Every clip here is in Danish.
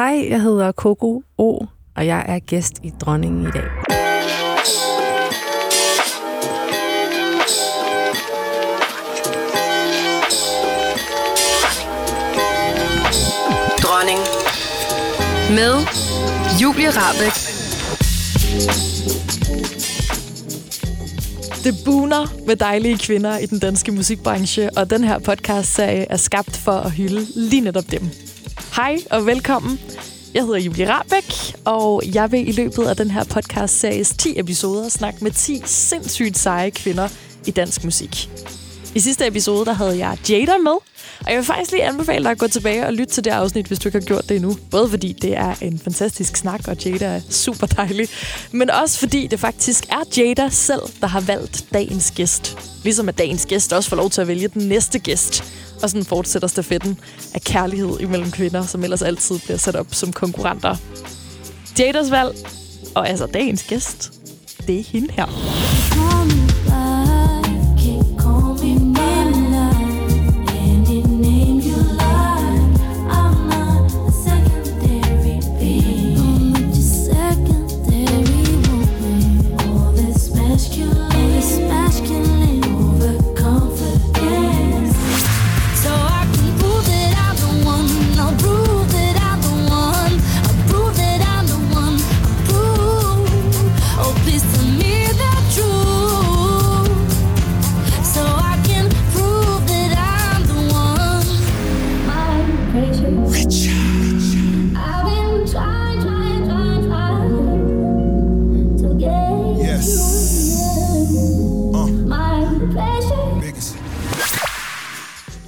Hej, jeg hedder Coco O, og jeg er gæst i Dronningen i dag. Dronning med Julie Rabæk. Det buner med dejlige kvinder i den danske musikbranche, og den her podcastserie er skabt for at hylde lige netop dem. Hej og velkommen. Jeg hedder Julie Rabæk, og jeg vil i løbet af den her podcastseries 10 episoder snakke med 10 sindssygt seje kvinder i dansk musik. I sidste episode, der havde jeg Jada med, og jeg vil faktisk lige anbefale dig at gå tilbage og lytte til det afsnit, hvis du ikke har gjort det endnu. Både fordi det er en fantastisk snak, og Jada er super dejlig, men også fordi det faktisk er Jada selv, der har valgt dagens gæst. Ligesom at dagens gæst også får lov til at vælge den næste gæst. Og sådan fortsætter stafetten af kærlighed imellem kvinder, som ellers altid bliver sat op som konkurrenter. Jadas valg, og altså dagens gæst, det er hende her.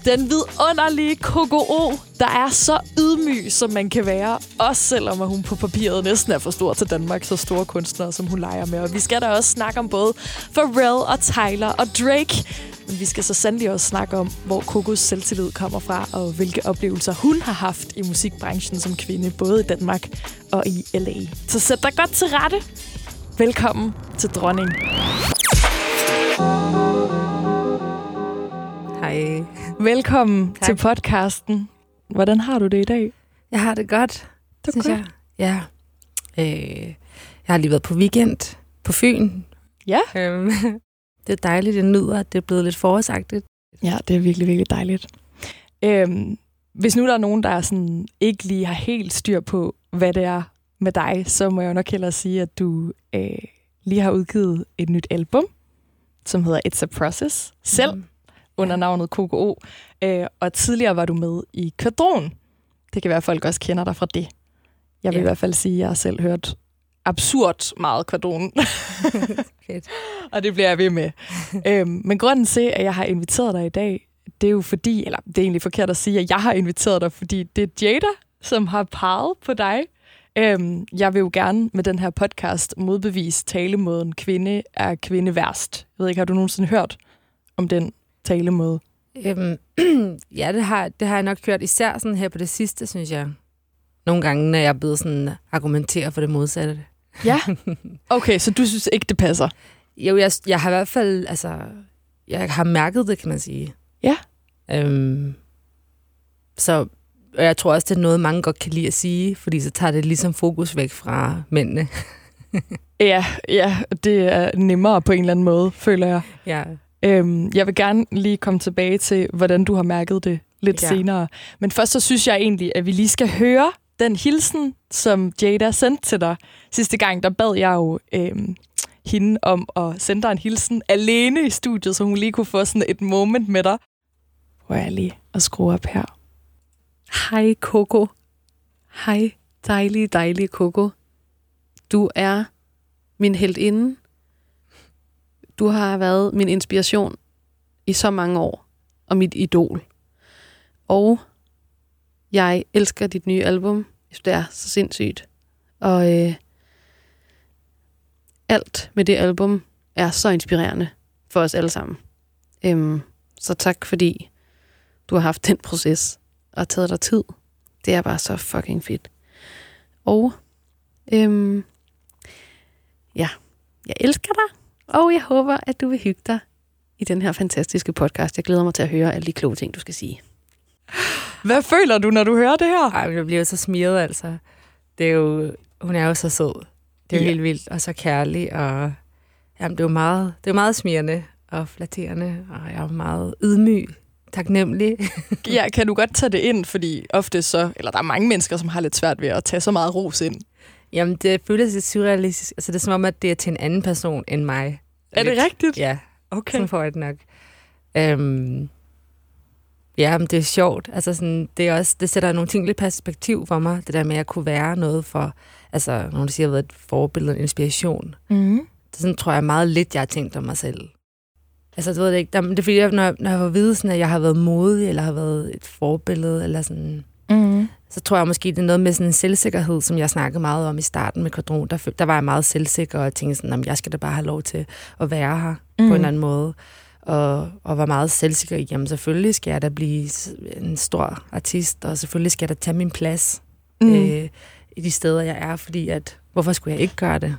Den vidunderlige Coco O, der er så ydmyg, som man kan være. Også selvom at hun på papiret næsten er for stor til Danmark, så store kunstnere, som hun leger med. Og vi skal da også snakke om både Pharrell og Tyler og Drake. Men vi skal så sandelig også snakke om, hvor Cocos selvtillid kommer fra, og hvilke oplevelser hun har haft i musikbranchen som kvinde, både i Danmark og i LA. Så sæt dig godt til rette. Velkommen til Dronning. Hej. Velkommen tak. Til podcasten. Hvordan har du det i dag? Jeg har det godt, synes jeg. Ja. Jeg har lige været på weekend på Fyn. Ja. Det er dejligt, jeg nyder, at det er blevet lidt forårsagtigt. Ja, det er virkelig, virkelig dejligt. Hvis nu der er nogen, der sådan ikke lige har helt styr på, hvad det er med dig, så må jeg jo nok hellere sige, at du lige har udgivet et nyt album, som hedder It's a Process, selv. Mm. Under navnet Coco O. Og tidligere var du med i Quadron. Det kan være, at folk også kender dig fra det. Jeg vil i hvert fald sige, at jeg har selv hørt absurd meget Quadron. Fedt. Og det bliver jeg ved med. Men grunden til, at jeg har inviteret dig i dag, det er jo fordi, eller det er egentlig forkert at sige, at jeg har inviteret dig, fordi det er Jada, som har peget på dig. Jeg vil jo gerne med den her podcast modbevise talemåden kvinde er kvinde værst. Jeg ved ikke, har du nogensinde hørt om den talemåde? Ja, det har jeg nok hørt, især sådan her på det sidste, synes jeg. Nogle gange, når jeg er blevet sådan argumenteret for det modsatte. Ja? Okay, så du synes ikke, det passer? Jo, jeg har i hvert fald, altså, jeg har mærket det, kan man sige. Ja. Og jeg tror også, det er noget, mange godt kan lide at sige, fordi så tager det ligesom fokus væk fra mændene. ja, det er nemmere på en eller anden måde, føler jeg. Ja. Jeg vil gerne lige komme tilbage til, hvordan du har mærket det lidt senere. Men først så synes jeg egentlig, at vi lige skal høre den hilsen, som Jada sendte til dig. Sidste gang, der bad jeg jo hende om at sende dig en hilsen alene i studiet, så hun lige kunne få sådan et moment med dig. Prøver jeg lige at skrue op her. Hej Coco. Hej dejlige Coco. Du er min heltinde. Du har været min inspiration i så mange år, og mit idol. Og jeg elsker dit nye album. Det er så sindssygt. Og alt med det album er så inspirerende for os alle sammen. Så tak, fordi du har haft den proces og taget dig tid. Det er bare så fucking fedt. Og ja, jeg elsker dig. Og jeg håber, at du vil hygge dig i den her fantastiske podcast. Jeg glæder mig til at høre alle de kloge ting, du skal sige. Hvad føler du, når du hører det her? Ej, men jeg bliver jo så smiret, altså. Det er jo, hun er jo så sød. Det er jo helt vildt, og så kærlig, og jamen, det er jo meget smirende og flatterende, og jeg er jo meget ydmyg. Taknemmelig. Ja, kan du godt tage det ind, fordi ofte så, eller der er mange mennesker, som har lidt svært ved at tage så meget ros ind. Jamen, det føles lidt surrealistisk. Altså, det er som om, at det er til en anden person end mig. Er lidt. Det rigtigt? Ja. Okay. Sådan får jeg det nok. Ja, men det er sjovt. Altså, sådan, det er også, det sætter nogle ting lidt perspektiv for mig, det der med, at jeg kunne være noget for, altså, nogen siger, at jeg har været et forbillede, en inspiration. Mm. Det sådan, tror jeg, meget lidt, jeg har tænkt om mig selv. Altså, du ved det ikke. Det er fordi, når jeg får vide, sådan, at jeg har været modig, eller har været et forbillede, eller sådan, så tror jeg måske, det er noget med sådan en selvsikkerhed, som jeg snakkede meget om i starten med Quadron. Der var jeg meget selvsikker og tænkte sådan, at jeg skal da bare have lov til at være her på en eller anden måde. Og var meget selvsikker i, jamen selvfølgelig skal jeg da blive en stor artist, og selvfølgelig skal jeg da tage min plads i de steder, jeg er, fordi at, hvorfor skulle jeg ikke gøre det?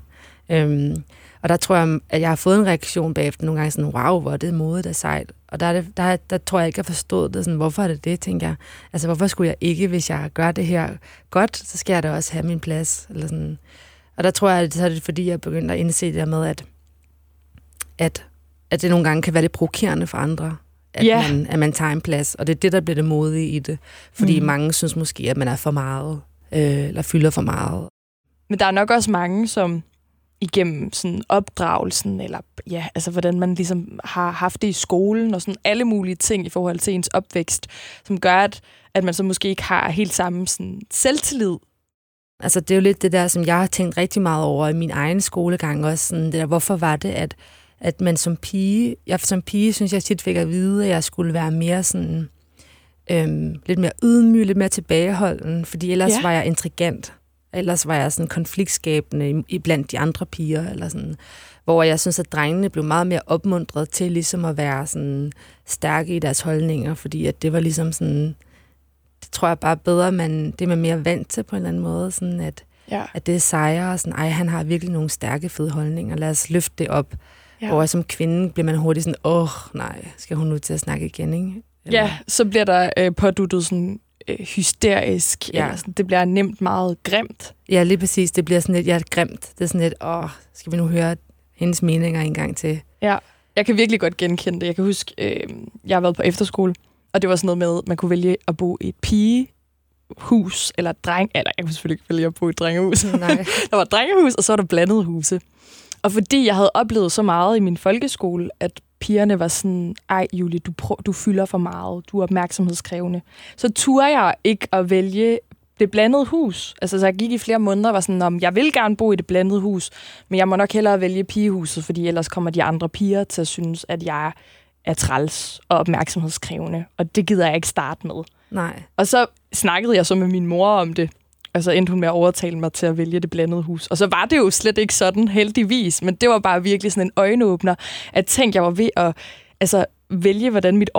Og der tror jeg, at jeg har fået en reaktion bagefter nogle gange sådan, wow, hvor er det modet og sejt. Og der tror jeg ikke, jeg har forstået det. Sådan, hvorfor er det, tænker jeg. Altså, hvorfor skulle jeg ikke, hvis jeg gør det her godt, så skal jeg da også have min plads. Eller sådan. Og der tror jeg, at så er det fordi, jeg begyndte at indse det der med, at det nogle gange kan være lidt provokerende for andre, at man tager en plads. Og det er det, der bliver det modige i det. Fordi mange synes måske, at man er for meget, eller fylder for meget. Men der er nok også mange, som igennem sådan opdragelsen, eller ja, altså hvordan man ligesom har haft det i skolen, og sådan alle mulige ting i forhold til ens opvækst, som gør, at man så måske ikke har helt samme sådan selvtillid. Altså det er jo lidt det der, som jeg har tænkt rigtig meget over i min egen skolegang også, sådan det der, hvorfor var det, at man som pige, synes jeg tit fik at vide, at jeg skulle være mere sådan, lidt mere ydmyg, lidt mere tilbageholden, fordi ellers var jeg intrigant. Ellers var jeg sådan konfliktskabende blandt de andre piger, eller sådan, hvor jeg synes, at drengene blev meget mere opmuntret til ligesom at være sådan stærke i deres holdninger, fordi at det var ligesom sådan, det tror jeg bare bedre, man mere vant til på en eller anden måde, sådan at det sejrer, og sådan, ej, han har virkelig nogle stærke, fede holdninger, lad os løfte det op. Ja. Hvor som kvinde bliver man hurtigt sådan, nej, skal hun nu til at snakke igen, ikke? Eller? Ja, så bliver der påduttet sådan, hysterisk. Ja. Eller sådan, det bliver nemt meget grimt. Ja, lige præcis. Det bliver sådan lidt, grimt. Det er sådan lidt, skal vi nu høre hendes meninger en gang til? Ja, jeg kan virkelig godt genkende det. Jeg kan huske, jeg har været på efterskole, og det var sådan noget med, at man kunne vælge at bo i et pigehus, eller et dreng... Eller jeg kunne selvfølgelig ikke vælge at bo i et drengehus. Nej. Der var et drengehus, og så var der blandede huse. Og fordi jeg havde oplevet så meget i min folkeskole, at pigerne var sådan, ej Julie, du fylder for meget, du er opmærksomhedskrævende. Så turde jeg ikke at vælge det blandede hus. Altså, så jeg gik i flere måneder og var sådan, jeg vil gerne bo i det blandede hus, men jeg må nok hellere vælge pigehuset, fordi ellers kommer de andre piger til at synes, at jeg er træls og opmærksomhedskrævende, og det gider jeg ikke starte med. Nej. Og så snakkede jeg så med min mor om det, og så endte hun med at overtale mig til at vælge det blandede hus. Og så var det jo slet ikke sådan, heldigvis, men det var bare virkelig sådan en øjenåbner, at tænke, jeg var ved at vælge, hvordan mit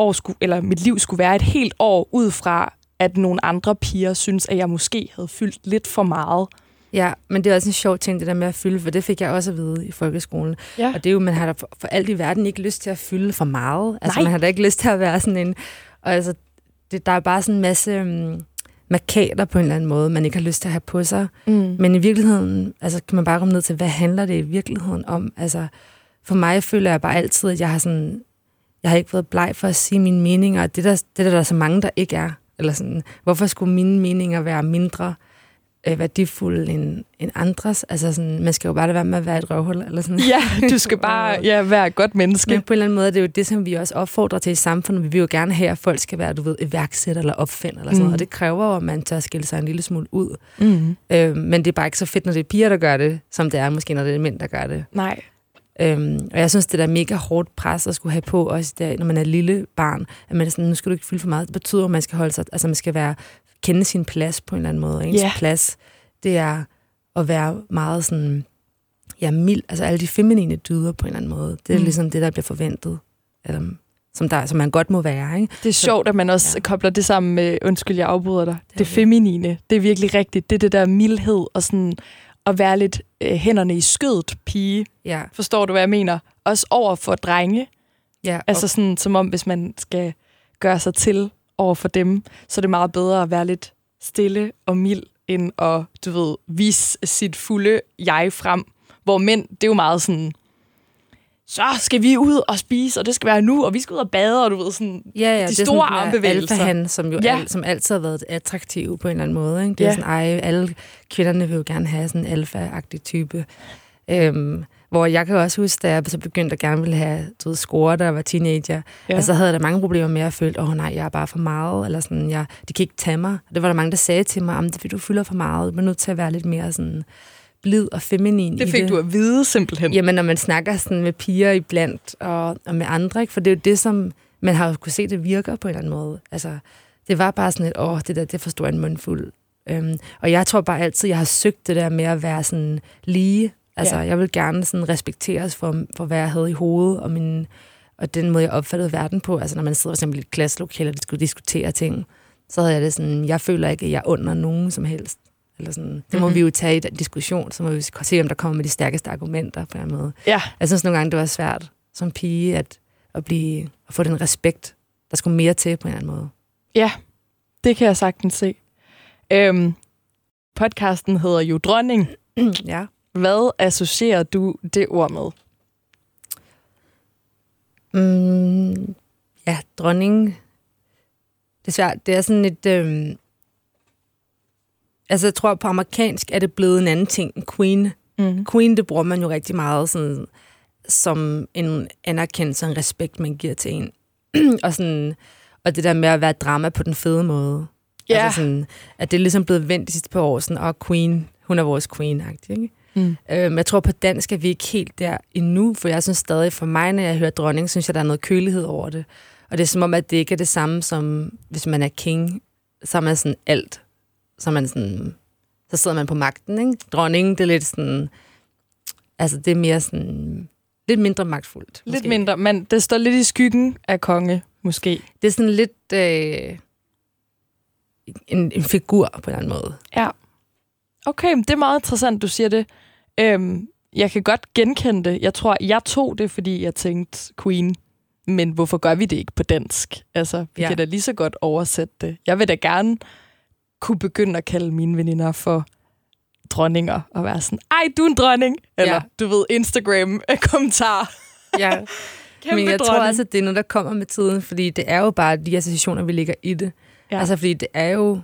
liv skulle være et helt år, ud fra, at nogle andre piger synes, at jeg måske havde fyldt lidt for meget. Ja, men det er også en sjov ting, det der med at fylde, for det fik jeg også at vide i folkeskolen. Ja. Og det er jo, man har da for alt i verden ikke lyst til at fylde for meget. Altså, man har da ikke lyst til at være sådan en... Og altså, der er bare sådan en masse... markader på en eller anden måde, man ikke har lyst til at have på sig. Mm. Men i virkeligheden, kan man bare komme ned til, hvad handler det i virkeligheden om? Altså, for mig føler jeg bare altid, at jeg har ikke været bleg for at sige mine meninger, og det der er så mange, der ikke er. Eller sådan, hvorfor skulle mine meninger være mindre værdifulde end andres? Altså sådan, man skal jo bare lade være med at være et røvhul, eller sådan. Ja, du skal bare være et godt menneske. Men på en eller anden måde, det er jo det, som vi også opfordrer til i samfundet. Vi vil jo gerne have, at folk skal være, du ved, iværksætter eller opfinder, eller sådan noget. Og det kræver jo, at man tør skille sig en lille smule ud. Mm. Men det er bare ikke så fedt, når det er piger, der gør det, som det er måske, når det er mænd, der gør det. Nej. Og jeg synes, det der mega hårdt pres at skulle have på, også der, når man er lille barn, at man er sådan, nu skal du ikke fylde for meget. Det betyder, at man skal holde sig, altså man skal kende sin plads på en eller anden måde. Ens plads, det er at være meget sådan, mild, altså alle de feminine dyder på en eller anden måde. Det er ligesom det, der bliver forventet, eller, som man godt må være. Ikke? Det er sjovt, at man også kobler det sammen med, undskyld, jeg afbryder dig, det feminine, det er virkelig rigtigt. Det er det der mildhed og sådan, at være lidt hænderne i skødet pige. Ja. Forstår du, hvad jeg mener? Også over for drenge. Ja, okay. Altså sådan, som om, hvis man skal gøre sig til over for dem, så er det meget bedre at være lidt stille og mild, end at, du ved, vise sit fulde jeg frem. Hvor mænd, det er jo meget sådan, så skal vi ud og spise, og det skal være nu, og vi skal ud og bade, og du ved, sådan, de store armbevægelser. Alfahan, som jo som altid har været attraktiv på en eller anden måde. Ikke? Det er sådan, alle kvinderne vil jo gerne have sådan en alfa-agtig type. Hvor jeg kan også huske, da jeg så begyndte at gerne ville have score, da jeg var teenager. Ja. Altså, så havde der mange problemer med, at jeg følte, nej, jeg er bare for meget, eller sådan, de kan ikke tage mig. Det var der mange, der sagde til mig, at du fylder for meget, du er nødt til at være lidt mere sådan blid og feminin. Det fik du at vide, simpelthen. Jamen, når man snakker sådan med piger iblandt, og med andre, ikke? For det er jo det, som man har jo kunne se, det virker på en eller anden måde. Altså, det var bare sådan et, det der, det forstår en mundfuld. Og jeg tror bare altid, jeg har søgt det der med at være sådan lige. Altså, jeg vil gerne sådan respekteres for, hvad jeg havde i hovedet, og den måde, jeg opfattede verden på. Altså, når man sidder for eksempel i et klasselokale, og skulle diskutere ting, så havde jeg det sådan, jeg føler ikke, at jeg er under nogen som helst. Eller sådan. Det må vi jo tage i den diskussion, så må vi se, om der kommer med de stærkeste argumenter på en måde. Ja. Jeg synes nogle gange, det var svært som pige at få den respekt, der skulle mere til på en eller anden måde. Ja, det kan jeg sagtens se. Podcasten hedder jo Dronning. Ja. Hvad associerer du det ord med? Dronning. Det er svært. Det er sådan et... Altså, jeg tror, på amerikansk er det blevet en anden ting end queen. Mm. Queen, det bruger man jo rigtig meget sådan, som en anerkendelse og en respekt, man giver til en. og det der med at være drama på den fede måde. Yeah. Altså sådan, at det er ligesom blevet vendt de sidste par år, sådan, queen... Hun er vores queen-agtig, ikke? Mm. Jeg tror, på dansk er vi ikke helt der endnu, for jeg synes stadig, for mig, når jeg hører dronning, synes jeg, der er noget kølighed over det. Og det er som om, at det ikke er det samme som, hvis man er king, så er man sådan alt. Så sidder man på magten, ikke? Dronningen, det er lidt sådan... Altså, det er mere sådan... Lidt mindre magtfuldt. Måske. Lidt mindre, men det står lidt i skyggen af konge, måske. Det er sådan lidt... en figur, på en eller anden måde. Ja. Okay, det er meget interessant, du siger det. Jeg kan godt genkende det. Jeg tror, jeg tog det, fordi jeg tænkte queen. Men hvorfor gør vi det ikke på dansk? Altså, vi kan da lige så godt oversætte det. Jeg vil da gerne kunne begynde at kalde mine veninder for dronninger. Og være sådan, ej, du er en dronning. Eller, du ved, Instagram-kommentar. Ja, men jeg tror altså, det er noget, der kommer med tiden. Fordi det er jo bare de associationer, vi ligger i det. Ja. Altså, fordi det er jo...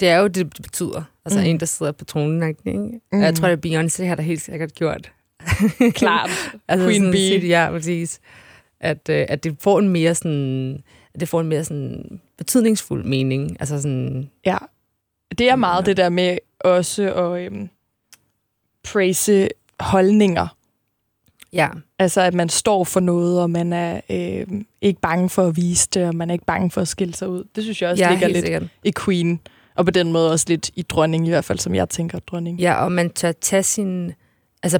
Det er jo det, det betyder. Altså en, der sidder på tronen. Ikke? Mm. Jeg tror, at Beyoncé har der helt sikkert gjort. Klart. Altså, Queen Bee. Ja, præcis. At det får en mere sådan... At det får en mere sådan betydningsfuld mening. Altså sådan... Ja. Det er meget det der med også at praise holdninger. Ja. Altså, at man står for noget, og man er ikke bange for at vise det, og man er ikke bange for at skille sig ud. Det synes jeg også ligger lidt sikkert i Queen. Og på den måde også lidt i dronning, i hvert fald, som jeg tænker dronning. Ja, og man tør tage sin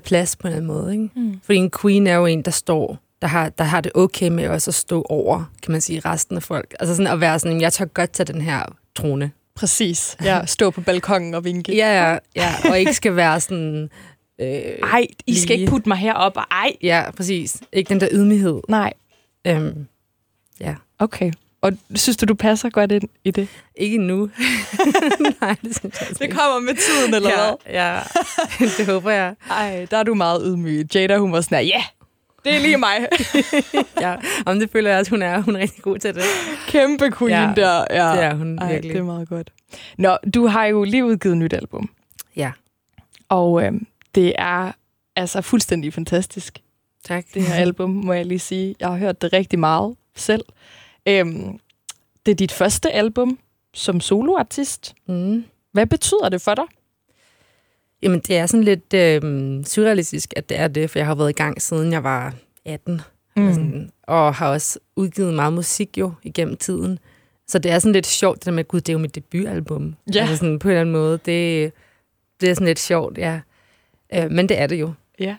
plads på en eller anden måde. Ikke? Mm. Fordi en queen er jo en, der står, der har det okay med også at stå over, kan man sige, resten af folk. Altså sådan at være sådan, jeg tør godt tage den her trone. Præcis. Ja, stå på balkongen og vinke. Og ikke skal være sådan... Ej, I skal ikke putte mig herop, og ej. Ja, præcis. Ikke den der ydmyghed. Nej. Okay. Og synes du passer godt ind i det? Ikke endnu. Nej, det synes jeg ikke. Det kommer med tiden, eller hvad? Ja, det håber jeg. Ej, der er du meget ydmyg. Jada, hun var sådan her, det er lige mig. Om det føler jeg også, hun er rigtig god til det. Kæmpe queen der. Ja, det er hun virkelig. Det er meget godt. Nå, du har jo lige udgivet et nyt album. Ja. Og det er altså fuldstændig fantastisk. Tak. Det her album, må jeg lige sige. Jeg har hørt det rigtig meget selv. Det er dit første album som soloartist. Mm. Hvad betyder det for dig? Jamen, det er sådan lidt surrealistisk, at det er det, for jeg har været i gang, siden jeg var 18. Og har også udgivet meget musik jo igennem tiden. Så det er sådan lidt sjovt, det der med, gud, det er jo mit debutalbum. Ja. Altså sådan på en eller anden måde. Det er sådan lidt sjovt, ja. Men det er det jo. Ja.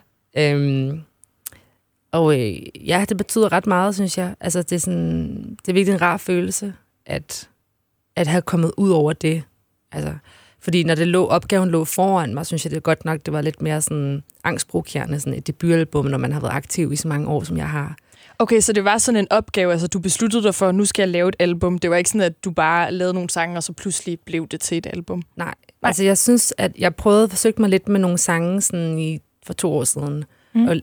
Og det betyder ret meget, synes jeg. Altså, det er virkelig en rar følelse, at have kommet ud over det. Altså, fordi når opgaven lå foran mig, synes jeg, det er godt nok, det var lidt mere sådan angstprovokerende, sådan et debutalbum, når man har været aktiv i så mange år, som jeg har. Okay, så det var sådan en opgave, altså du besluttede dig for, at nu skal jeg lave et album. Det var ikke sådan, at du bare lavede nogle sange, og så pludselig blev det til et album? Nej, altså jeg synes, at jeg forsøgte mig lidt med nogle sange sådan for 2 år siden,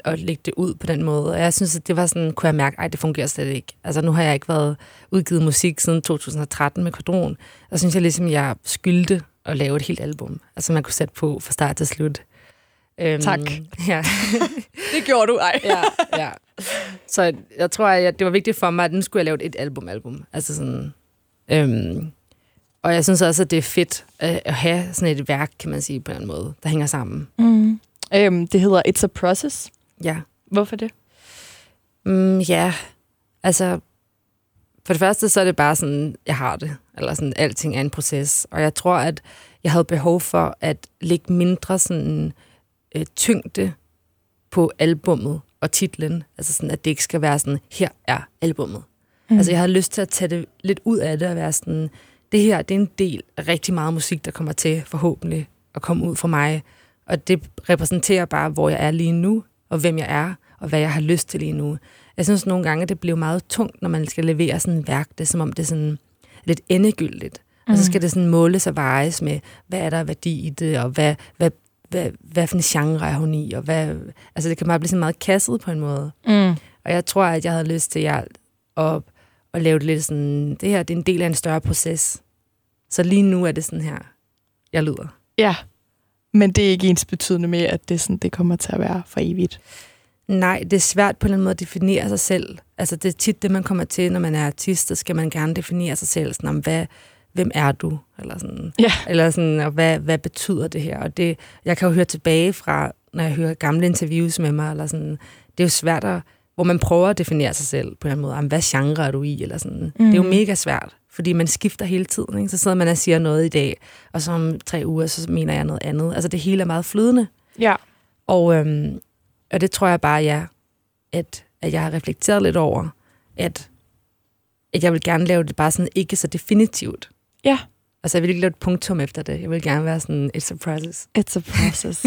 og lægge det ud på den måde. Og jeg synes, at det var sådan, kunne jeg mærke, ej, det fungerer slet ikke. Altså nu har jeg ikke været udgivet musik siden 2013 med Quadron, og synes jeg ligesom, jeg skyldte at lave et helt album. Altså man kunne sætte på fra start til slut. Tak. Ja. Det gjorde du, ej. Ja. Så jeg tror, at det var vigtigt for mig, at nu skulle jeg lave et album. Altså sådan, og jeg synes også, at det er fedt at have sådan et værk, kan man sige, på en måde, der hænger sammen. Mm. Det hedder It's a Process. Ja. Hvorfor det? Altså for det første, så er det bare sådan, jeg har det. Eller sådan, alting er en proces. Og jeg tror, at jeg havde behov for at lægge mindre sådan tyngde på albummet og titlen. Altså sådan, at det ikke skal være sådan, her er albummet. Mm. Altså jeg havde lyst til at tage det lidt ud af det og være sådan, det her, det er en del af rigtig meget musik, der kommer til forhåbentlig at komme ud fra mig. Og det repræsenterer bare, hvor jeg er lige nu, og hvem jeg er, og hvad jeg har lyst til lige nu. Jeg synes nogle gange, det bliver meget tungt, når man skal levere sådan et værk. Det er som om, det er sådan lidt endegyldigt. Mm. Og så skal det sådan måles og vejes med, hvad er der værdi i det, og hvad for en genre er hun i, og hvad, altså det kan bare blive sådan meget kasset på en måde. Mm. Og jeg tror, at jeg havde lyst til at lave det lidt sådan, det her, det er en del af en større proces. Så lige nu er det sådan her, jeg lyder. Ja, men det er ikke ens betydende med, at det, sådan, det kommer til at være for evigt. Nej, det er svært på en eller anden måde at definere sig selv. Altså det er tit det, man kommer til, når man er artist, så skal man gerne definere sig selv, sådan om hvad... Hvem er du? Eller sådan, yeah. Eller sådan, og hvad betyder det her? Og det, jeg kan jo høre tilbage fra, når jeg hører gamle interviews med mig, eller sådan, det er jo svært, hvor man prøver at definere sig selv på en måde. Jamen, hvad genre er du i? Eller sådan. Mm. Det er jo mega svært, fordi man skifter hele tiden. Ikke? Så sidder man og siger noget i dag, og så om 3 uger, så mener jeg noget andet. Altså det hele er meget flydende. Yeah. Og det tror jeg bare, at jeg har reflekteret lidt over, at jeg vil gerne lave det bare sådan ikke så definitivt. Ja. Altså, jeg vil ikke lave et punktum efter det. Jeg vil gerne være sådan, it's a process. It's a process.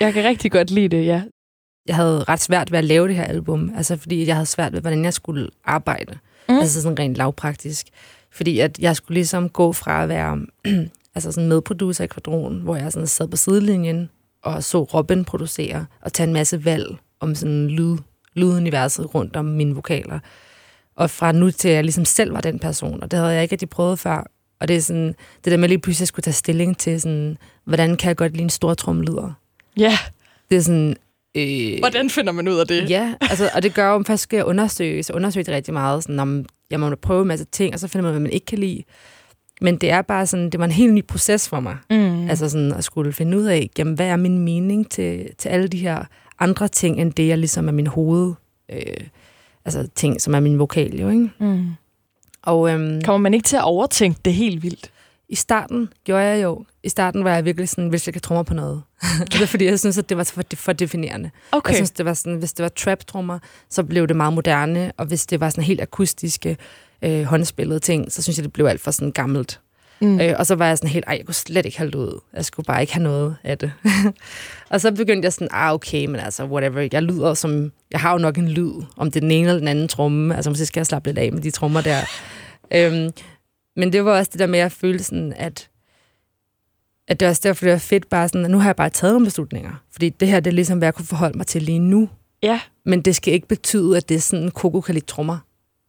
jeg kan rigtig godt lide det, ja. Jeg havde ret svært ved at lave det her album, altså fordi jeg havde svært ved, hvordan jeg skulle arbejde. Mm. Altså sådan rent lavpraktisk. Fordi at jeg skulle ligesom gå fra at være altså sådan medproducer i Quadron, hvor jeg sådan sad på sidelinjen og så Robin producere og tage en masse valg om sådan lyduniverset rundt om mine vokaler. Og fra nu til, at jeg ligesom selv var den person, og det havde jeg ikke rigtig prøvet før. Og det er sådan, det der med lige pludselig, at jeg skulle tage stilling til, sådan, hvordan kan jeg godt lide en stor tromlyder? Ja. Yeah. Det er sådan... Hvordan finder man ud af det? Ja, altså, og det gør jo, at først skal jeg undersøge det rigtig meget, sådan om jeg må prøve en masse ting, og så finder man, hvad man ikke kan lide. Men det er bare sådan, det var en helt ny proces for mig. Mm. Altså sådan at skulle finde ud af, jamen, hvad er min mening til alle de her andre ting, end det, jeg ligesom er min hoved... altså ting, som er min vokal, jo, ikke? Mm. Og, kommer man ikke til at overtænke det helt vildt? I starten gjorde jeg jo. I starten var jeg virkelig sådan, hvis jeg kan trommer på noget. Altså, fordi jeg synes, at det var for definerende. Okay. Jeg synes, det var sådan, hvis det var trap-trommer, så blev det meget moderne, og hvis det var sådan helt akustiske, håndspillede ting, så synes jeg, det blev alt for sådan gammelt. Mm. Og så var jeg sådan helt, jeg kunne slet ikke holde det ud. Jeg skulle bare ikke have noget af det. Og så begyndte jeg sådan, okay, men altså, whatever. Jeg lyder som, jeg har jo nok en lyd, om det er den ene eller den anden tromme. Altså, måske skal jeg slappe lidt af med de trommer der. Men det var også det der med, at jeg følte sådan, at det var også derfor, det var fedt bare sådan, at nu har jeg bare taget nogle beslutninger. Fordi det her, det er ligesom, hvad jeg kunne forholde mig til lige nu. Ja. Men det skal ikke betyde, at det er sådan, Coco kan lide trommer.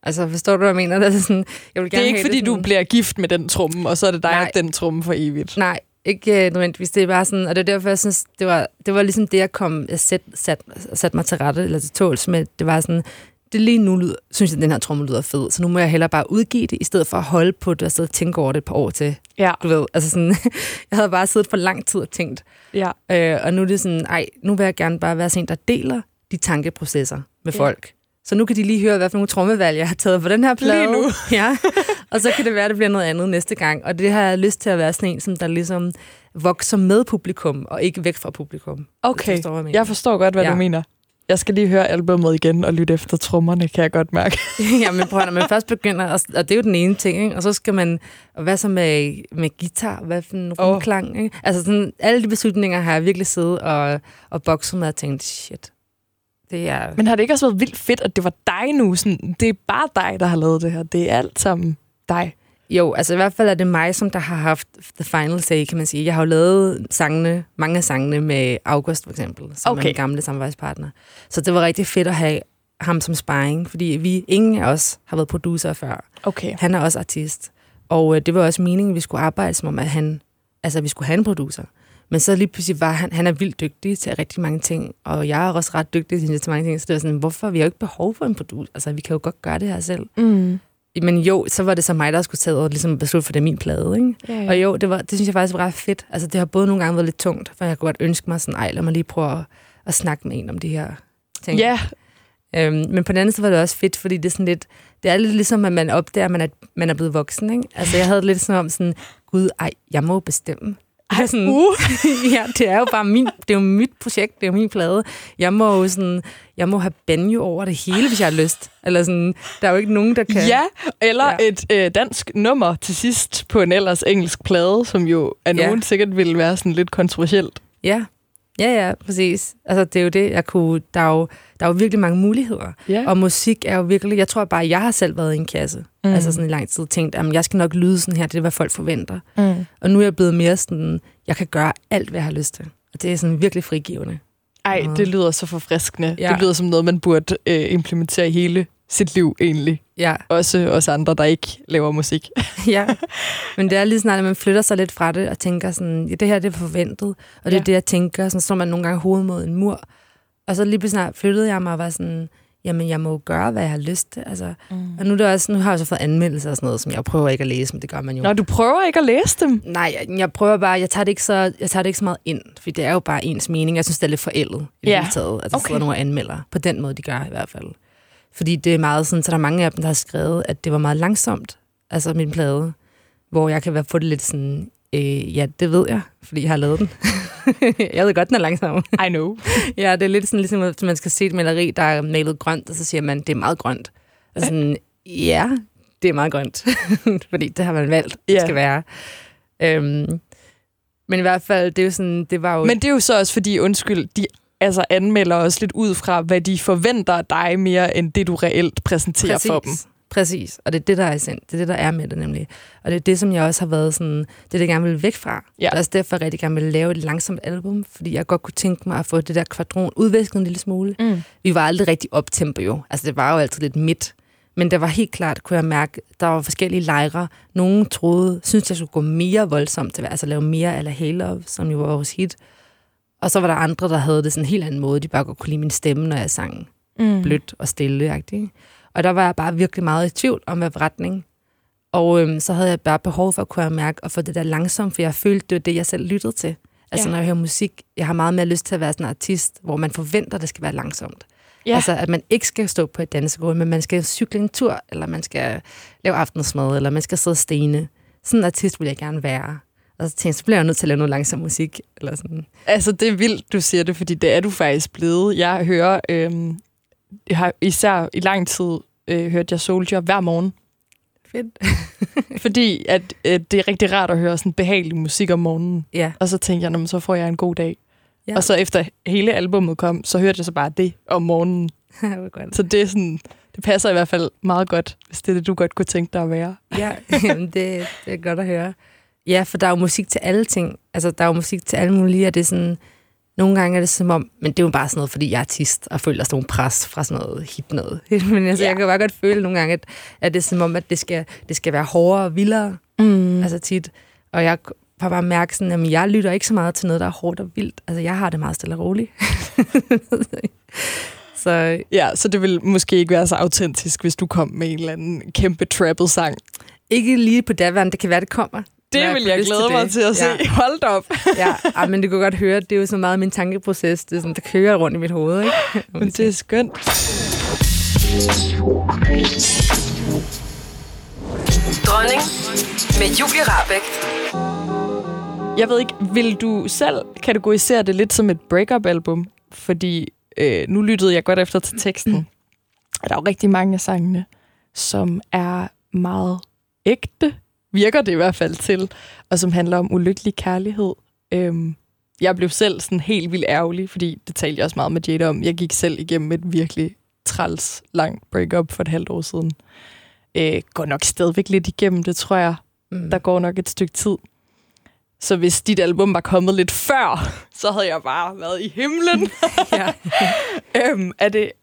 Altså, forstår du, hvad jeg mener? Det er, sådan, jeg vil gerne det er ikke, fordi du bliver gift med den tromme, og så er det dig og den tromme for evigt. Nej, ikke nødvendigvis. Det er bare sådan, og det er derfor, jeg synes, det var ligesom det, jeg satte mig til rette, eller til tåls med. Det var sådan, det lige nu lyder, synes jeg, den her tromme lyder fed, så nu må jeg hellere bare udgive det, i stedet for at holde på det og sidde og tænke over det et par år til. Ja. Du ved, altså sådan, jeg havde bare siddet for lang tid og tænkt. Ja. Og nu er det sådan, nu vil jeg gerne bare være sådan en, der deler de tankeprocesser med folk. Så nu kan de lige høre, hvad for nogle trommevalg, jeg har taget på den her plade. Lige nu. Ja. Og så kan det være, at det bliver noget andet næste gang. Og det har jeg lyst til at være sådan en, som der ligesom vokser med publikum, og ikke væk fra publikum. Okay, jeg forstår godt, hvad du mener. Jeg skal lige høre albumet igen og lytte efter trommerne, kan jeg godt mærke. Jamen prøv, når man først begynder, og det er jo den ene ting, ikke? Og så skal man, og hvad så med guitar, hvad for en rumklang, ikke? Altså sådan, alle de beslutninger har jeg virkelig siddet og bokset med og tænkt, shit. Det er... Men har det ikke også været vildt fedt, at det var dig nu? Sådan, det er bare dig, der har lavet det her. Det er alt sammen dig. Jo, altså i hvert fald er det mig, som der har haft the final say, kan man sige. Jeg har jo lavet sangene, mange af sangene med August for eksempel, som er min gamle samarbejdspartner. Så det var rigtig fedt at have ham som sparring, fordi ingen af os har været producer før. Okay. Han er også artist. Og det var også meningen, at vi skulle arbejde som om, at vi skulle have en producer. Men så lige pludselig var han er vildt dygtig til rigtig mange ting, og jeg er også ret dygtig til mange ting, så det var sådan, hvorfor? Vi har jo ikke behov for en producer. Altså, vi kan jo godt gøre det her selv. Mm. Men jo, så var det så mig, der skulle tage og ligesom beslutte for det min plade, ikke? Ja, ja. Og jo, det synes jeg faktisk var ret fedt. Altså, det har både nogle gange været lidt tungt, for jeg kunne godt ønske mig sådan, lad mig lige prøve at snakke med en om de her ting. Ja. Yeah. Men på den anden side var det også fedt, fordi det er sådan lidt, det er lidt ligesom, at man opdager, at man er blevet voksen, ikke? Altså, jeg havde lidt sådan, gud, jeg må bestemme. Sådan, ja, det er jo bare det er jo mit projekt, det er jo min plade. Jeg må have banjo over det hele, hvis jeg har lyst. Eller sådan, der er jo ikke nogen, der kan... Ja, eller et dansk nummer til sidst på en ellers engelsk plade, som jo af nogen sikkert ville være sådan lidt kontroversielt. Ja, ja, præcis. Altså, det er jo det, jeg kunne... Der er jo virkelig mange muligheder. Ja. Og musik er jo virkelig... Jeg tror bare, jeg har selv været i en kasse. Mm. Altså sådan i lang tid tænkt, at jeg skal nok lyde sådan her, det er, hvad folk forventer. Mm. Og nu er jeg blevet mere sådan, jeg kan gøre alt, hvad jeg har lyst til. Og det er sådan virkelig frigivende. Ej, det lyder så forfriskende. Ja. Det lyder som noget, man burde implementere i hele sit liv egentlig. Ja. Også os andre, der ikke laver musik. Ja, men det er lige snart, at man flytter sig lidt fra det og tænker sådan, ja, det her det er forventet, og det er det, jeg tænker. Sådan står man nogle gange hovedet mod en mur. Og så lige snart flyttede jeg mig og var sådan, jamen jeg må gøre, hvad jeg har lyst til. Altså. Mm. Og nu har jeg så fået anmeldelser og sådan noget, som jeg prøver ikke at læse, men det gør man jo. Nå, du prøver ikke at læse dem? Nej, jeg prøver bare, jeg tager det ikke så meget ind, for det er jo bare ens mening. Jeg synes, det er lidt forældet i det hele taget, at der sidder nogle anmelder. På den måde, de gør i hvert fald. Fordi det er meget sådan, så der er mange af dem, der har skrevet, at det var meget langsomt, altså min plade, hvor jeg kan få det lidt sådan, ja, det ved jeg, fordi jeg har lavet den. Jeg ved godt, den er langsom. I know. Ja, det er lidt sådan, ligesom, at man skal se et maleri, der er malet grønt, og så siger man, det er meget grønt. Og sådan, ja, det er meget grønt. Fordi det har man valgt, det skal være. Men i hvert fald, det er jo sådan, det var jo... Men det er jo så også fordi, undskyld, de altså anmelder også lidt ud fra, hvad de forventer af dig mere, end det du reelt præsenterer for dem. Præcis, og det er det, der er sind. Det er det, der er med det nemlig. Og det er det, som jeg også har været sådan, det jeg gerne ville væk fra. Ja. Og også derfor, at jeg rigtig gerne ville lave et langsomt album, fordi jeg godt kunne tænke mig at få det der Quadron udvæsket en lille smule. Mm. Vi var aldrig rigtig optempo jo. Altså, det var jo altid lidt midt. Men der var helt klart, kunne jeg mærke, der var forskellige lejre. Nogle syntes jeg skulle gå mere voldsomt til, altså lave mere eller Hey Love, som jo var vores hit. Og så var der andre, der havde det sådan en helt anden måde. De bare godt kunne lide min stemme, når jeg sang blødt og stille-agtigt. Og der var jeg bare virkelig meget i tvivl om, hvad retning. Og så havde jeg bare behov for at kunne mærke og få det der langsomt, for jeg følte, det var det, jeg selv lyttede til. Altså, når jeg hører musik, jeg har meget mere lyst til at være sådan en artist, hvor man forventer, det skal være langsomt. Ja. Altså, at man ikke skal stå på et dansegulv, men man skal cykle en tur, eller man skal lave aftensmad, eller man skal sidde og stene. Sådan en artist vil jeg gerne være. Og så tænkte, så bliver jeg nødt til at lave noget langsom musik. Eller sådan. Altså, det er vildt, du siger det, fordi det er du faktisk blevet. Jeg hører... Jeg har især i lang tid hørte jeg Soldier hver morgen. Fedt. Fordi at, det er rigtig rart at høre sådan behagelig musik om morgenen. Ja. Og så tænkte jeg, så får jeg en god dag. Ja. Og så efter hele albummet kom, så hørte jeg så bare det om morgenen. Det godt. Så det er sådan, det passer i hvert fald meget godt, hvis det er det, du godt kunne tænke dig at være. Ja, det er godt at høre. Ja, for der er jo musik til alle ting. Altså, der er jo musik til alle mulige, og det er sådan... Nogle gange er det som om, men det er jo bare sådan noget, fordi jeg er artist, og føler sådan nogle pres fra sådan noget hip noget. Men altså, jeg kan bare godt føle nogle gange, at det er som om, at det skal være hårdere og vildere, altså tit. Og jeg kan bare mærke sådan, at jeg lytter ikke så meget til noget, der er hårdt og vildt. Altså, jeg har det meget stille og roligt. Så ja, så det ville måske ikke være så autentisk, hvis du kom med en eller anden kæmpe trappet sang. Ikke lige på daværende, det kan være, det kommer. Det vil jeg glæde mig til at se. Hold op. Ja, men det kunne godt høre, det er jo så meget min tankeproces. Det er sådan, der kører rundt i mit hoved, ikke? Men det er skønt. Dronning med Julie Rabæk. Jeg ved ikke, vil du selv kategorisere det lidt som et break-up-album? Fordi nu lyttede jeg godt efter til teksten. Der er jo rigtig mange af sangene, som er meget ægte, virker det i hvert fald til, og som handler om ulykkelig kærlighed. jeg blev selv sådan helt vildt ærgerlig, fordi det talte jeg også meget med Jada om. Jeg gik selv igennem et virkelig træls langt breakup for et halvt år siden. Går nok stadigvæk lidt igennem det, tror jeg. Mm. Der går nok et stykke tid. Så hvis dit album var kommet lidt før, så havde jeg bare været i himlen.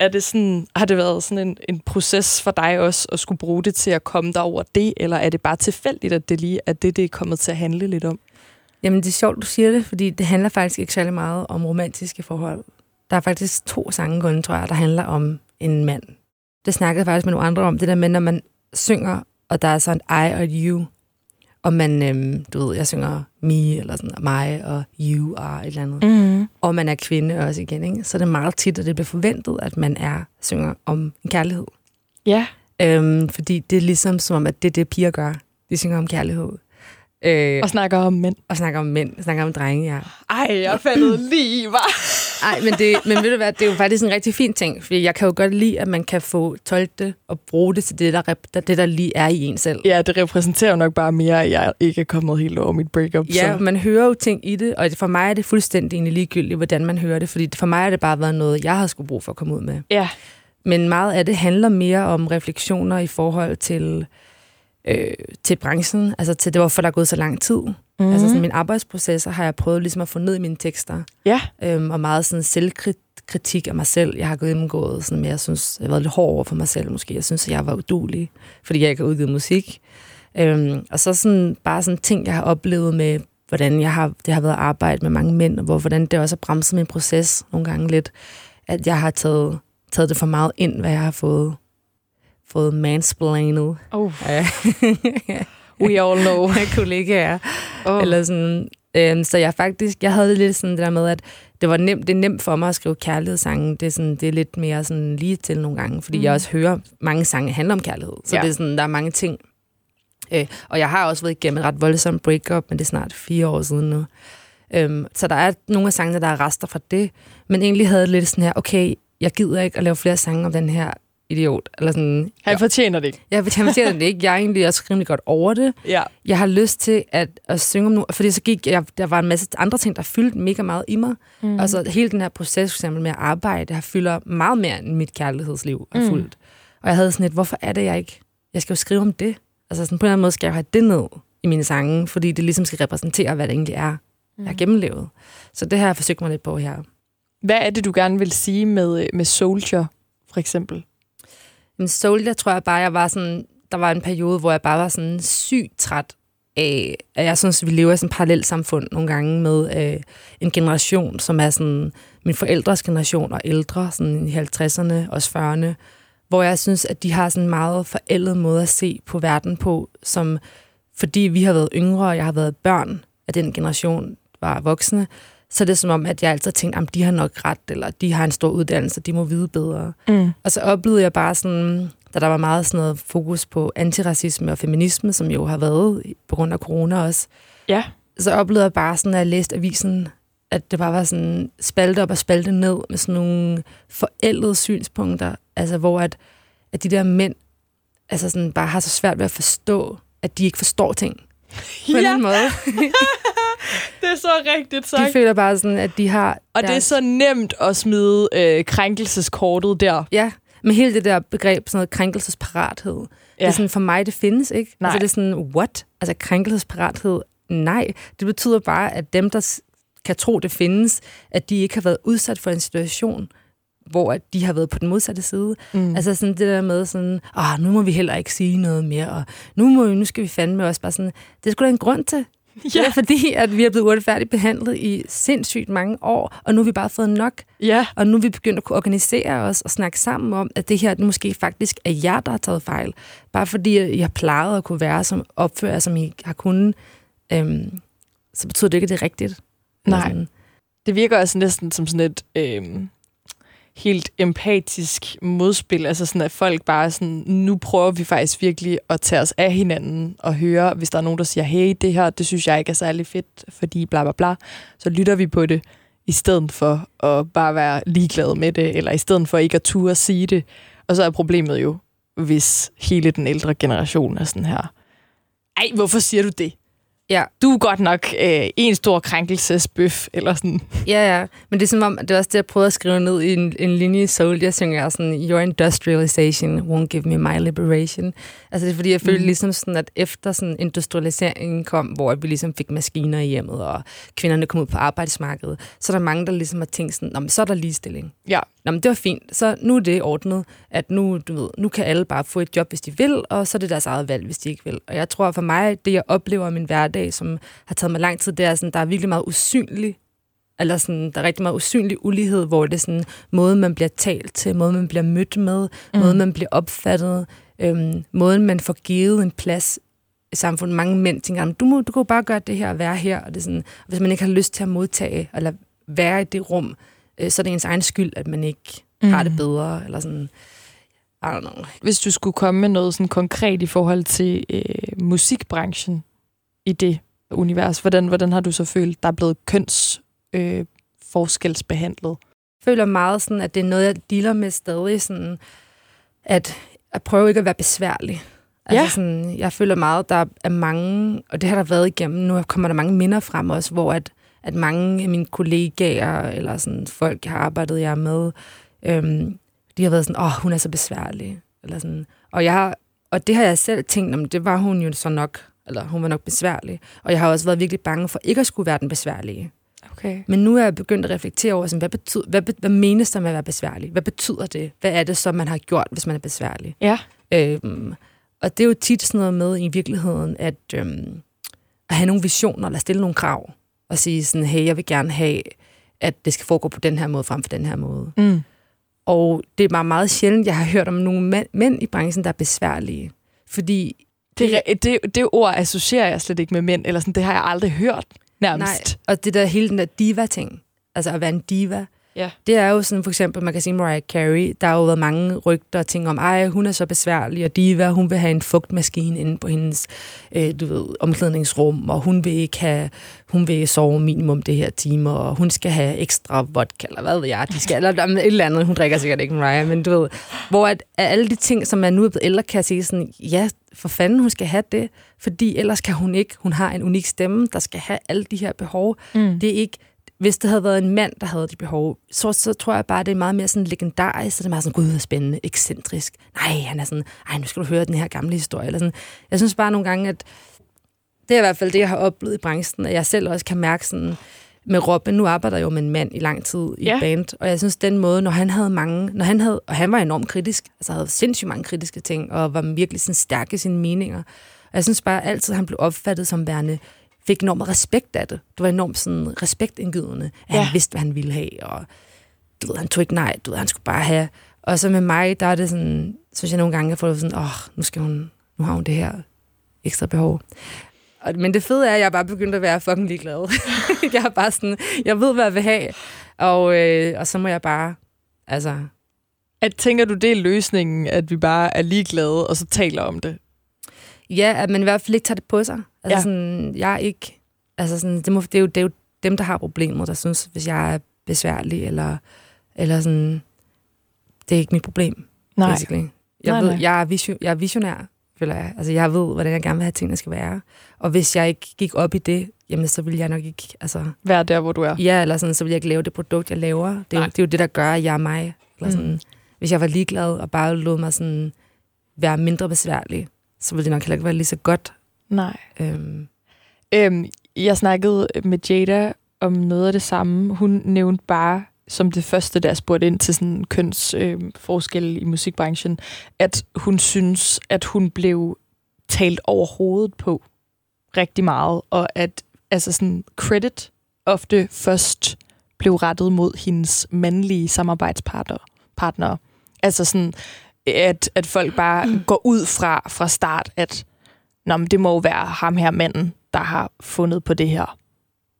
Er det sådan, har det været sådan en proces for dig også, at skulle bruge det til at komme dig over det, eller er det bare tilfældigt, at det lige er det, det er kommet til at handle lidt om? Jamen, det er sjovt, du siger det, fordi det handler faktisk ikke særlig meget om romantiske forhold. Der er faktisk 2 sange, tror jeg, der handler om en mand. Det snakkede faktisk med nogle andre om, det der med, når man synger, og der er sådan et I og et you, og man, du ved, jeg synger me, eller sådan, mig, og you are et eller andet. Mm. Og man er kvinde også igen, ikke? Så det er meget tit, at det bliver forventet, at man synger om en kærlighed. Ja. Yeah. Fordi det er ligesom som om, at det er det, piger gør. De synger om kærlighed. Og snakker om mænd. Snakker om drenge, ja. Ej, jeg fandede lige, hva'? Ej, men ved du hvad, det er jo faktisk en rigtig fin ting, fordi jeg kan jo godt lide, at man kan få tolket og bruge det til det, der lige er i en selv. Ja, det repræsenterer nok bare mere, at jeg ikke er kommet helt over mit breakup. Ja, så. Man hører jo ting i det, og for mig er det fuldstændig egentlig ligegyldigt, hvordan man hører det, fordi for mig har det bare været noget, jeg havde skulle brug for at komme ud med. Ja. Men meget af det handler mere om refleksioner i forhold til branchen, altså til det, hvorfor der er gået så lang tid. Mm-hmm. Altså sådan, mine arbejdsprocesser har jeg prøvet ligesom at få ned i mine tekster. Ja. Og meget sådan selvkritik af mig selv. Jeg har gennemgået sådan, jeg synes, jeg har været lidt hård over for mig selv måske. Jeg synes, at jeg var uduelig, fordi jeg ikke har udgivet musik. Og så sådan, bare sådan ting, jeg har oplevet med, hvordan det har været at arbejde med mange mænd, og hvordan det også har bremset min proces nogle gange lidt, at jeg har taget det for meget ind, hvad jeg har fået mansplainet. Oh. Ja. We all know. Kollegaer. Oh. Eller sådan. Så jeg havde lidt sådan det der med, at det er nemt for mig at skrive kærlighedssange. Det er lidt mere sådan lige til nogle gange, fordi jeg også hører mange sange handler om kærlighed. Så det er sådan, der er mange ting. Og jeg har også været igennem et ret voldsomt breakup, men det er snart 4 år siden nu. Så der er nogle af sangene, der er rester fra det. Men egentlig havde det lidt sådan her, okay, jeg gider ikke at lave flere sange om den her idiot, eller sådan... Han fortjener det ikke. Jeg fortjener det ikke. Jeg er egentlig også rimelig godt over det. Ja. Jeg har lyst til at synge om nogle... Fordi så gik jeg... Der var en masse andre ting, der fyldte mega meget i mig. Mm. Og så hele den her proces, for eksempel med at arbejde, har fylder meget mere end mit kærlighedsliv er fuldt. Og jeg havde sådan et, hvorfor er det, jeg ikke... Jeg skal jo skrive om det. Altså sådan, på en eller anden måde skal jeg have det ned i mine sange, fordi det ligesom skal repræsentere, hvad det egentlig er, jeg har gennemlevet. Så det har jeg forsøgt mig lidt på her. Hvad er det, du gerne vil sige med Soldier, for eksempel? Men Soldier, tror jeg bare, jeg var sådan... Der var en periode, hvor jeg bare var sådan sygt træt af... At jeg synes, vi lever i sådan et parallelt samfund nogle gange med en generation, som er sådan... Min forældres generation og ældre, sådan i 50'erne og 40'erne, hvor jeg synes, at de har sådan en meget forældet måde at se på verden på, som fordi vi har været yngre, og jeg har været børn af den generation, var voksne, så det er som om, at jeg altid tænkte, at de har nok ret, eller de har en stor uddannelse, de må vide bedre. Mm. Og så oplevede jeg bare sådan, da der var meget sådan noget fokus på antiracisme og feminisme, som jo har været på grund af corona også. Ja. Så oplevede jeg bare sådan, at jeg læste avisen, at det bare var sådan spalte op og spalte ned med sådan nogle forældede synspunkter, altså hvor at de der mænd altså sådan bare har så svært ved at forstå, at de ikke forstår ting. På en anden måde. Det er så rigtigt sagt. De føler bare sådan, at de har... Og det er så nemt at smide krænkelseskortet der. Ja, men hele det der begreb, sådan noget krænkelsesparathed. Ja. Det er sådan, for mig, det findes, ikke? Nej. Altså det er sådan, what? Altså krænkelsesparathed? Nej. Det betyder bare, at dem, der kan tro, det findes, at de ikke har været udsat for en situation, hvor de har været på den modsatte side. Mm. Altså sådan det der med sådan, nu må vi heller ikke sige noget mere, og nu skal vi fandme også bare sådan, det er sgu da en grund til. Ja. Det er fordi, at vi er blevet uretfærdigt behandlet i sindssygt mange år, og nu har vi bare fået nok. Ja. Og nu er vi begyndt at kunne organisere os og snakke sammen om, at det her måske faktisk er jer, der har taget fejl. Bare fordi I har plejet at kunne være som opfører, som I har kunnet, så betyder det ikke, at det er rigtigt. Nej. Sådan. Det virker også næsten som sådan et... helt empatisk modspil, altså sådan, at folk bare sådan, nu prøver vi faktisk virkelig at tage os af hinanden og høre, hvis der er nogen, der siger, hey, det her, det synes jeg ikke er særlig fedt, fordi bla bla bla, så lytter vi på det, i stedet for at bare være ligeglade med det, eller i stedet for ikke at turde at sige det. Og så er problemet jo, hvis hele den ældre generation er sådan her, ej, hvorfor siger du det? Ja. Du er godt nok en stor krænkelsesbøf, eller sådan. Ja, ja. Men det er som om, det er også det, jeg prøvede at skrive ned i en linje i Soul, jeg synger sådan, your industrialization won't give me my liberation. Altså det er fordi, jeg følte ligesom sådan, at efter sådan industrialiseringen kom, hvor vi ligesom fik maskiner i hjemmet, og kvinderne kom ud på arbejdsmarkedet, så er der mange, der ligesom har tænkt sådan, nå, men så er der ligestilling. Ja. Nå, men det var fint. Så nu er det ordnet, at nu, du ved, nu kan alle bare få et job, hvis de vil, og så er det deres eget valg, hvis de ikke vil. Og jeg tror for mig, det jeg oplever i min hverdag, som har taget mig lang tid, det er sådan, der er virkelig meget usynlig, eller sådan, der er rigtig meget usynlig ulighed, hvor det er sådan, måden man bliver talt til, måden man bliver mødt med, måden man bliver opfattet, måden man får givet en plads i samfundet. Mange mænd tænker, du kan bare gøre det her og være her, og det er sådan, hvis man ikke har lyst til at modtage, eller være i det rum, så er det ens egen skyld, at man ikke har det bedre, eller sådan, I don't know. Hvis du skulle komme med noget sådan konkret i forhold til musikbranchen i det univers, hvordan har du så følt, der er blevet kønsforskelsbehandlet? Jeg føler meget sådan, at det er noget, jeg dealer med stadig, sådan, at prøve ikke at være besværlig. Altså sådan, jeg føler meget, der er mange, og det har der været igennem, nu kommer der mange minder frem også, hvor at mange af mine kollegaer, eller sådan folk, jeg har arbejdet jeg med, de har været sådan, hun er så besværlig, eller sådan. Og det har jeg selv tænkt, om det var hun jo så nok, eller hun var nok besværlig. Og jeg har også været virkelig bange for ikke at skulle være den besværlige. Okay. Men nu er jeg begyndt at reflektere over, sådan, hvad menes der med at være besværlig? Hvad betyder det? Hvad er det så, man har gjort, hvis man er besværlig? Ja. Og det er jo tit sådan noget med i virkeligheden, at have nogle visioner, eller stille nogle krav, og sige sådan, hey, jeg vil gerne have, at det skal foregå på den her måde, frem for den her måde. Mm. Og det er bare meget sjældent, jeg har hørt om nogle mænd i branchen, der er besværlige. Fordi det ord associerer jeg slet ikke med mænd, eller sådan, det har jeg aldrig hørt nærmest. Nej, og det der hele den der diva-ting, altså at være en diva, det er jo sådan, for eksempel, man kan sige Mariah Carey, der har jo været mange rygter og ting om, hun er så besværlig, og diva, hun vil have en fugtmaskine inde på hendes omklædningsrum, og hun vil sove minimum det her timer, og hun skal have ekstra vodka, eller hvad ved jeg, de skal, eller et eller andet, hun drikker sikkert ikke Mariah, men du ved, hvor at alle de ting, som er nu er blevet ældre, kan jeg sige sådan, ja, for fanden, hun skal have det, fordi ellers kan hun ikke, hun har en unik stemme, der skal have alle de her behov, det er ikke. Hvis det havde været en mand, der havde de behov, så tror jeg bare, det er meget mere sådan legendarisk, så det er meget sådan, gud, spændende, ekscentrisk. Nej, han er sådan, nu skal du høre den her gamle historie, eller sådan. Jeg synes bare nogle gange, at det er i hvert fald det, jeg har oplevet i branchen, at jeg selv også kan mærke sådan, med Robin, nu arbejder jeg jo med en mand i lang tid i band, og jeg synes, den måde, når han var enormt kritisk, altså havde sindssygt mange kritiske ting, og var virkelig sådan stærk i sine meninger, og jeg synes bare altid, han blev opfattet som værende, fik enormt respekt af det. Det var enormt sådan respektindgivende, at han vidste, hvad han ville have, og du ved, han tog ikke nej, du ved, han skulle bare have. Og så med mig, der er det sådan, synes jeg nogle gange, jeg får det sådan, nu har hun det her ekstra behov. Men det fede er, at jeg bare begyndt at være fucking ligeglad. Jeg er bare sådan, jeg ved, hvad jeg vil have, og så må jeg bare, altså. Tænker du, det er løsningen, at vi bare er ligeglade, og så taler om det? Ja, at man i hvert fald ikke tager det på sig. Altså sådan, jeg er ikke. Altså sådan, det er jo dem, der har problemer, der synes, hvis jeg er besværlig, eller sådan, det er ikke mit problem. Nej. Basically. Jeg er visionær, føler jeg. Altså, jeg ved, hvordan jeg gerne vil have tingene skal være. Og hvis jeg ikke gik op i det, jamen, så ville jeg nok ikke, altså, være der, hvor du er. Ja, eller sådan, så ville jeg ikke lave det produkt, jeg laver. Det er jo det, der gør, at jeg er mig. Eller sådan. Hvis jeg var ligeglad, og bare lod mig sådan, være mindre besværlig, så ville det nok heller ikke være lige så godt. Nej. Jeg snakkede med Jada om noget af det samme. Hun nævnte bare, som det første, der spurgte ind til sådan kønsforskelle i musikbranchen, at hun synes, at hun blev talt over hovedet på rigtig meget, og at altså sådan, credit ofte først blev rettet mod hendes mandlige samarbejdspartnere. Altså sådan, at folk bare går ud fra start, at nå, men det må jo være ham her manden, der har fundet på det her.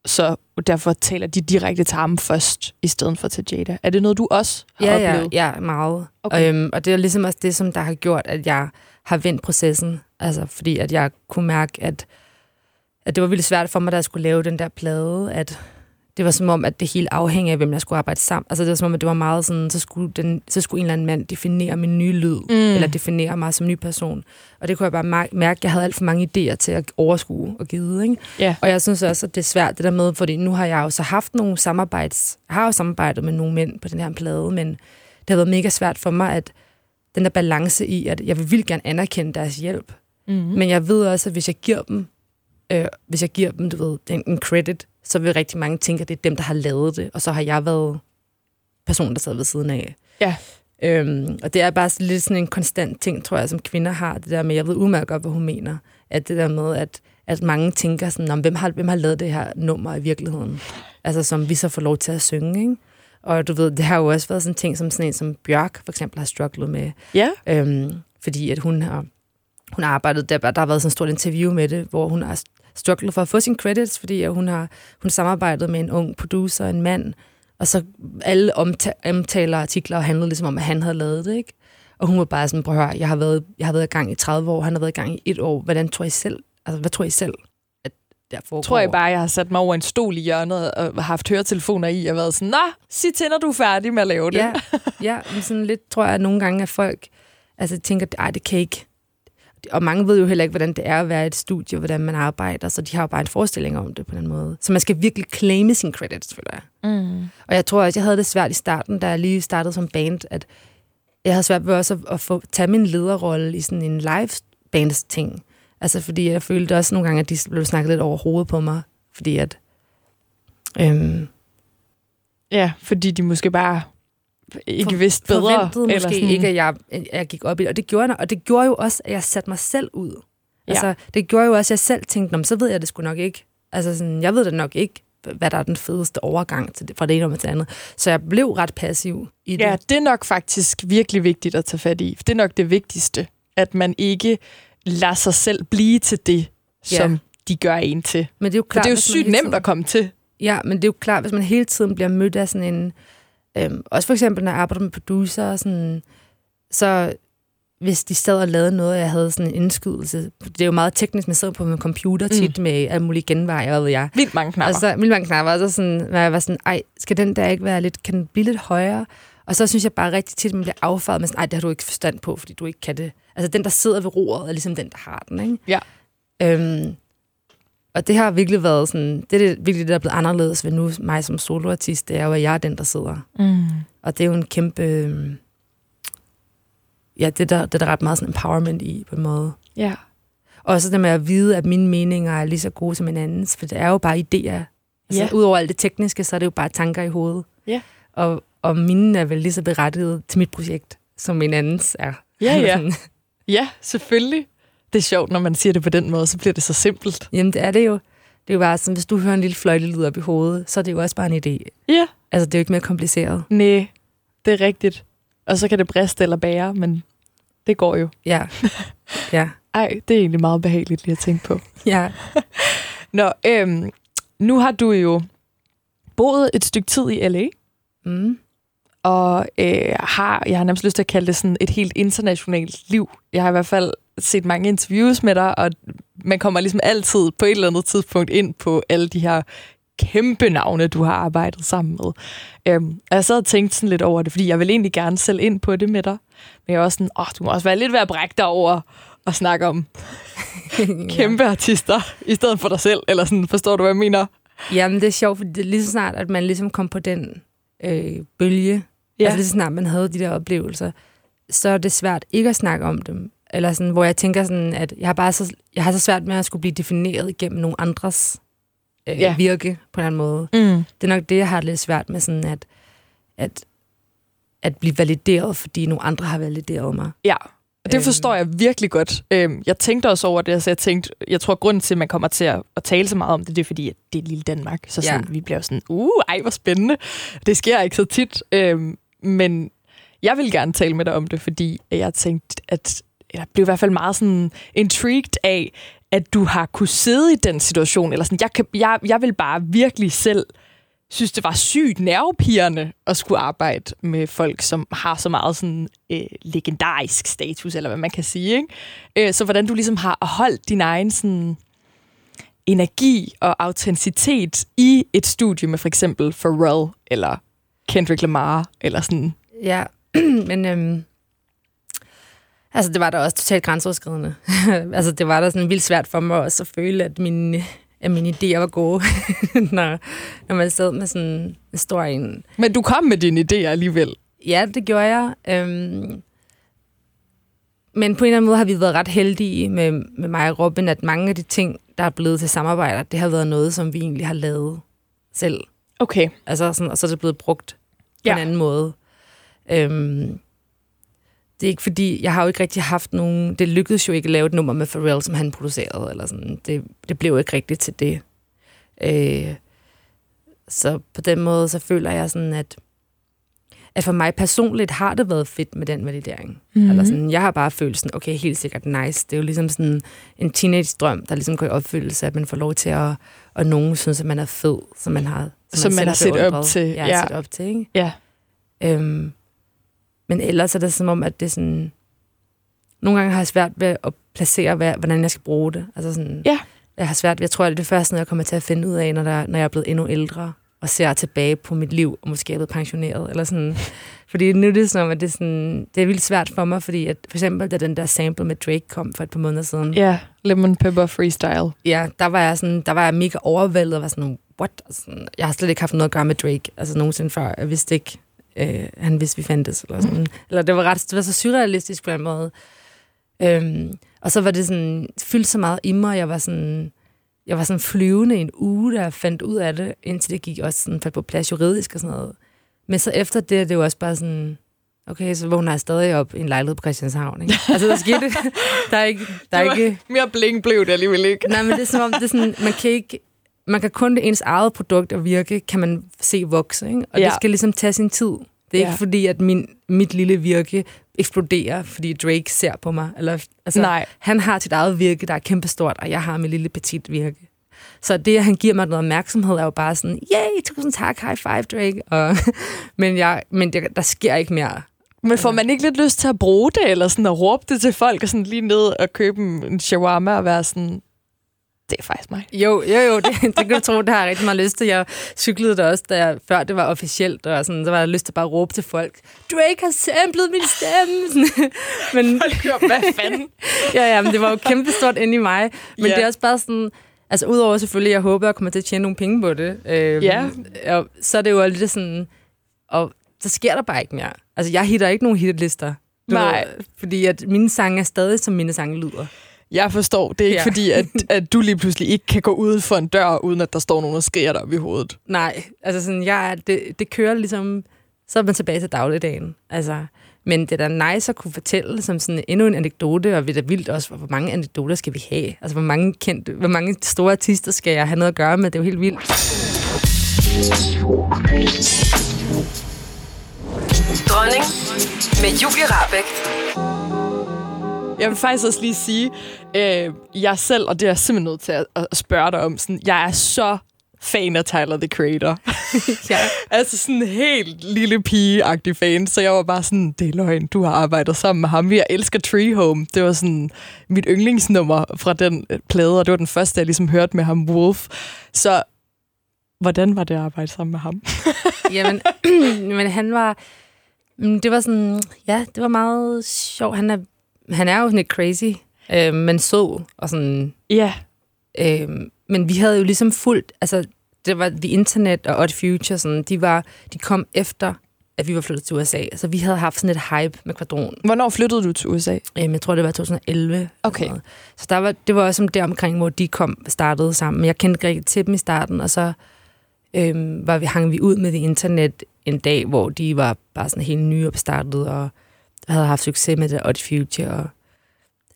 Så derfor taler de direkte til ham først, i stedet for til Jada. Er det noget, du også har oplevet? Ja, meget. Okay. Og det er ligesom også det, som der har gjort, at jeg har vendt processen. Altså, fordi at jeg kunne mærke, at det var vildt svært for mig, da jeg skulle lave den der plade, at Det var som om, at det hele afhængig af, hvem jeg skulle arbejde sammen. Altså det var som om, at det var meget sådan, så skulle en eller anden mand definere min nye lyd, eller definere mig som ny person. Og det kunne jeg bare mærke, at jeg havde alt for mange idéer til at overskue og give, ikke? Yeah. Og jeg synes også, at det er svært det der med, fordi nu har jeg jo så haft nogle jeg har jo samarbejdet med nogle mænd på den her plade, men det har været mega svært for mig, at den der balance i, at jeg vil vildt gerne anerkende deres hjælp. Mm-hmm. Men jeg ved også, at hvis jeg giver dem, du ved, en credit, så vil rigtig mange tænke, at det er dem, der har lavet det, og så har jeg været personen, der sad ved siden af. Ja. Og det er bare lidt sådan en konstant ting, tror jeg, som kvinder har, det der med, jeg ved udmærket godt, hvad hun mener, at det der med, at mange tænker sådan, hvem har lavet det her nummer i virkeligheden? Altså, som vi så får lov til at synge, ikke? Og du ved, det har jo også været sådan en ting, som sådan en som Bjørk, for eksempel, har strugglet med. Ja. Fordi at hun har arbejdet, der har været sådan et stort interview med det, hvor hun har strugglet for at få sine credits, fordi hun samarbejdet med en ung producer, en mand, og så alle omtaler artikler og handlede ligesom om, at han havde lavet det, ikke? Og hun var bare sådan, prøv at høre, jeg har været i gang i 30 år, han har været i gang i 1 år, hvad tror I selv, at der foregår? Tror jeg bare, jeg har sat mig over en stol i hjørnet og haft høretelefoner i, og været sådan, nå, sig til, når du er færdig med at lave det. Ja, ja, men sådan lidt, tror jeg, at nogle gange, at folk altså tænker, ej, det kan ikke. Og mange ved jo heller ikke, hvordan det er at være i et studie, hvordan man arbejder, så de har jo bare en forestilling om det på den måde. Så man skal virkelig claime sin credits, føler jeg. Mm. Og jeg tror også, jeg havde det svært i starten, da jeg lige startede som band, at jeg havde svært ved også at få, tage min lederrolle i sådan en live-bands-ting. Altså fordi jeg følte også nogle gange, at de blev snakket lidt over hovedet på mig, fordi at... Ja, fordi de måske bare... ikke vidste bedre. Forventede måske eller ikke, at jeg gik op i det. Og det gjorde jo også, at jeg satte mig selv ud. Ja. Altså, det gjorde jo også, at jeg selv tænkte, så ved jeg det sgu nok ikke. Altså, sådan, jeg ved det nok ikke, hvad der er den fedeste overgang til det, fra det ene og til det andet. Så jeg blev ret passiv i det. Ja, det er nok faktisk virkelig vigtigt at tage fat i. Det er nok det vigtigste, at man ikke lader sig selv blive til det, som de gør en til. Men det er jo klart, for det er jo sygt nemt at komme til. Ja, men det er jo klart, hvis man hele tiden bliver mødt af sådan en... også for eksempel, når jeg arbejder med producer, sådan, så hvis de sad og lavede noget, og jeg havde sådan en indskydelse. Det er jo meget teknisk, man sidder på min computer tit med alle mulige genveje, hvad ved jeg. Vildt mange knapper. Og så sådan, når jeg var sådan, ej, skal den der ikke være lidt, kan den blive lidt højere? Og så synes jeg bare rigtig tit, at man bliver affærdet med sådan, ej, det har du ikke forstand på, fordi du ikke kan det. Altså den, der sidder ved roret, er ligesom den, der har den, ikke? Ja. Og det har virkelig været sådan... Det er virkelig det, der er blevet anderledes ved nu mig som soloartist. Det er jo, at jeg er den, der sidder. Mm. Og det er jo en kæmpe... Ja, det er der ret meget sådan empowerment i, på en måde. Ja. Yeah. Og så det med at vide, at mine meninger er lige så gode som hinandens. For det er jo bare idéer. Altså, udover alt det tekniske, så er det jo bare tanker i hovedet. Ja. Yeah. Og mine er vel lige så berettiget til mit projekt, som min andens er. Ja, ja. Ja, selvfølgelig. Det er sjovt, når man siger det på den måde, så bliver det så simpelt. Jamen, det er det jo. Det er jo bare sådan, hvis du hører en lille fløjtelyd op i hovedet, så er det jo også bare en idé. Ja. Yeah. Altså, det er jo ikke mere kompliceret. Næh, det er rigtigt. Og så kan det briste eller bære, men det går jo. Ja. Ja. Ej, det er egentlig meget behageligt lige at tænke på. Ja. Nå, nu har du jo boet et stykke tid i LA. Mm. Og jeg har nærmest lyst til at kalde det sådan et helt internationalt liv. Jeg har i hvert fald set mange interviews med dig, og man kommer ligesom altid på et eller andet tidspunkt ind på alle de her kæmpe navne, du har arbejdet sammen med. Og jeg sad og tænkte sådan lidt over det, fordi jeg vil egentlig gerne selv ind på det med dig. Men jeg var også sådan, du må også være lidt ved at brække dig over og snakke om kæmpe artister i stedet for dig selv. Eller sådan, forstår du, hvad jeg mener? Jamen, det er sjovt, for det er lige så snart, at man ligesom kom på den bølge, altså lige så snart man havde de der oplevelser, så er det svært ikke at snakke om dem. Eller sådan, hvor jeg tænker sådan, at jeg har så svært med at skulle blive defineret igennem nogle andres virke på en anden måde. Mm. Det er nok det, jeg har lidt svært med, sådan at blive valideret, fordi nogle andre har valideret mig. Ja, og det forstår jeg virkelig godt. Jeg tænkte også over det, så jeg tror, grunden til, at man kommer til at tale så meget om det, det er fordi, at det er lille Danmark. Så sådan, vi bliver sådan, ej, hvor spændende. Det sker ikke så tit. Men jeg vil gerne tale med dig om det, fordi jeg tænkte, at jeg blev i hvert fald meget sådan intrigued af, at du har kunne sidde i den situation, eller sådan, jeg vil bare virkelig selv synes, det var sygt nervepirrende at skulle arbejde med folk, som har så meget sådan legendarisk status, eller hvad man kan sige, ikke? Så hvordan du ligesom har holdt din egen sådan, energi og autenticitet i et studie med for eksempel Pharrell eller Kendrick Lamar eller sådan. Ja, men altså det var da også totalt grænseoverskridende. Altså det var da sådan vildt svært for mig også at føle, at mine idéer var gode, når man sad med sådan en stor en. Men du kom med dine idéer alligevel. Ja, det gjorde jeg. Men på en eller anden måde har vi været ret heldige med mig og Robin, at mange af de ting, der er blevet til samarbejder, det har været noget, som vi egentlig har lavet selv. Okay. Altså sådan, og så er det blevet brugt på en anden måde. Det er ikke fordi, jeg har jo ikke rigtig haft nogen... Det lykkedes jo ikke at lave et nummer med Pharrell, som han producerede, eller sådan. Det blev jo ikke rigtigt til det. Så på den måde, så føler jeg sådan, at for mig personligt har det været fedt med den validering. Mm-hmm. Eller sådan, jeg har bare følt sådan, okay, helt sikkert nice. Det er jo ligesom sådan en teenage-drøm, der ligesom går i opfyldelse, at man får lov til at... Og nogen synes, at man er fed, som man har... Som man har set op til. Ja, set op til, ikke? Ja. Men ellers er det som om, at det sådan... Nogle gange har jeg svært ved at placere, hvordan jeg skal bruge det. Altså sådan, jeg har svært ved... Jeg tror, det er det første, når jeg kommer til at finde ud af, når jeg er blevet endnu ældre, og ser tilbage på mit liv, og måske er blevet pensioneret, eller sådan. Fordi nu er det som om, at det er, sådan, det er vildt svært for mig, fordi at, for eksempel, da den der sample med Drake kom for et par måneder siden... Ja, Lemon Pepper Freestyle. Ja, der var jeg mega overvældet, og var sådan, what? Sådan, jeg har slet ikke haft noget at gøre med Drake, altså nogensinde før. Jeg vidste ikke... han vidste, vi fandtes, eller sådan. Mm. Eller det var så surrealistisk på en måde. Og så var det sådan, fyldt så meget i mig, jeg var sådan flyvende en uge, der fandt ud af det, indtil det gik også sådan, faldt på plads juridisk og sådan noget. Men så efter det var også bare sådan, okay, så vågner jeg stadig op i en lejlighed på Christianshavn, ikke? Altså, der skete der er ikke... Mere bling blev det alligevel ikke. Nej, men det er som om, det er sådan, man kan kun det ens eget produkt og virke, kan man se vokse, ikke? Og det skal ligesom tage sin tid. Det er ikke fordi, at mit lille virke eksploderer, fordi Drake ser på mig. Eller, altså, nej. Han har sit eget virke, der er kæmpestort, og jeg har mit lille petit virke. Så det, at han giver mig noget opmærksomhed, er jo bare sådan, yay, 1000 tak, high five, Drake. Og, men der sker ikke mere. Men får man ikke lidt lyst til at bruge det, eller sådan at råbe det til folk, og sådan lige ned og købe en shawarma og være sådan... Det er faktisk mig. Jo, det kan du tro, det har jeg rigtig meget lyst til. Jeg cyklede der også, før det var officielt, og sådan, så var jeg lyst til bare at råbe til folk, Drake har samplet min stemme! Men, hvad fanden? ja, men det var jo kæmpestort inde i mig. Men det er også bare sådan, altså udover selvfølgelig, jeg håber, jeg kommer til at tjene nogle penge på det. Og så er det jo lidt sådan, og så sker der bare ikke mere. Altså, jeg hitter ikke nogen hitlister. Nej. Ved, fordi at mine sange er stadig, som mine sange lyder. Jeg forstår. Det er ikke fordi, at du lige pludselig ikke kan gå ud for en dør, uden at der står nogen og skriger dig op i hovedet. Nej, altså sådan, det kører ligesom, så er man tilbage til dagligdagen. Altså, men det er da nice at kunne fortælle som sådan endnu en anekdote, og det er vildt også, hvor mange anekdoter skal vi have? Altså, hvor mange store artister skal jeg have noget at gøre med? Det er jo helt vildt. Dronning med Julie Rabæk. Jeg vil faktisk også lige sige, jeg selv, og det er jeg simpelthen nødt til at spørge dig om, sådan, jeg er så fan af Tyler, the Creator. Altså sådan en helt lille pige-agtig fan, så jeg var bare sådan, det er løgn, du har arbejdet sammen med ham. Jeg elsker Tree Home. Det var sådan mit yndlingsnummer fra den plade, og det var den første, jeg ligesom hørte med ham, Wolf. Så hvordan var det at arbejde sammen med ham? Jamen, men han var... Det var sådan... Ja, det var meget sjovt. Han er jo sådan lidt crazy, men så og sådan... Ja. Yeah. Men vi havde jo ligesom fuldt... Altså, det var The Internet og Odd Future, sådan, de kom efter, at vi var flyttet til USA. Så vi havde haft sådan et hype med Quadron. Hvornår flyttede du til USA? Jeg tror, det var 2011. Okay. Så det var også der omkring, hvor de startede sammen. Men jeg kendte ikke rigtig til dem i starten, og så hang vi ud med The Internet en dag, hvor de var bare sådan helt nyopstartet og... Jeg havde haft succes med det, Odd Future, og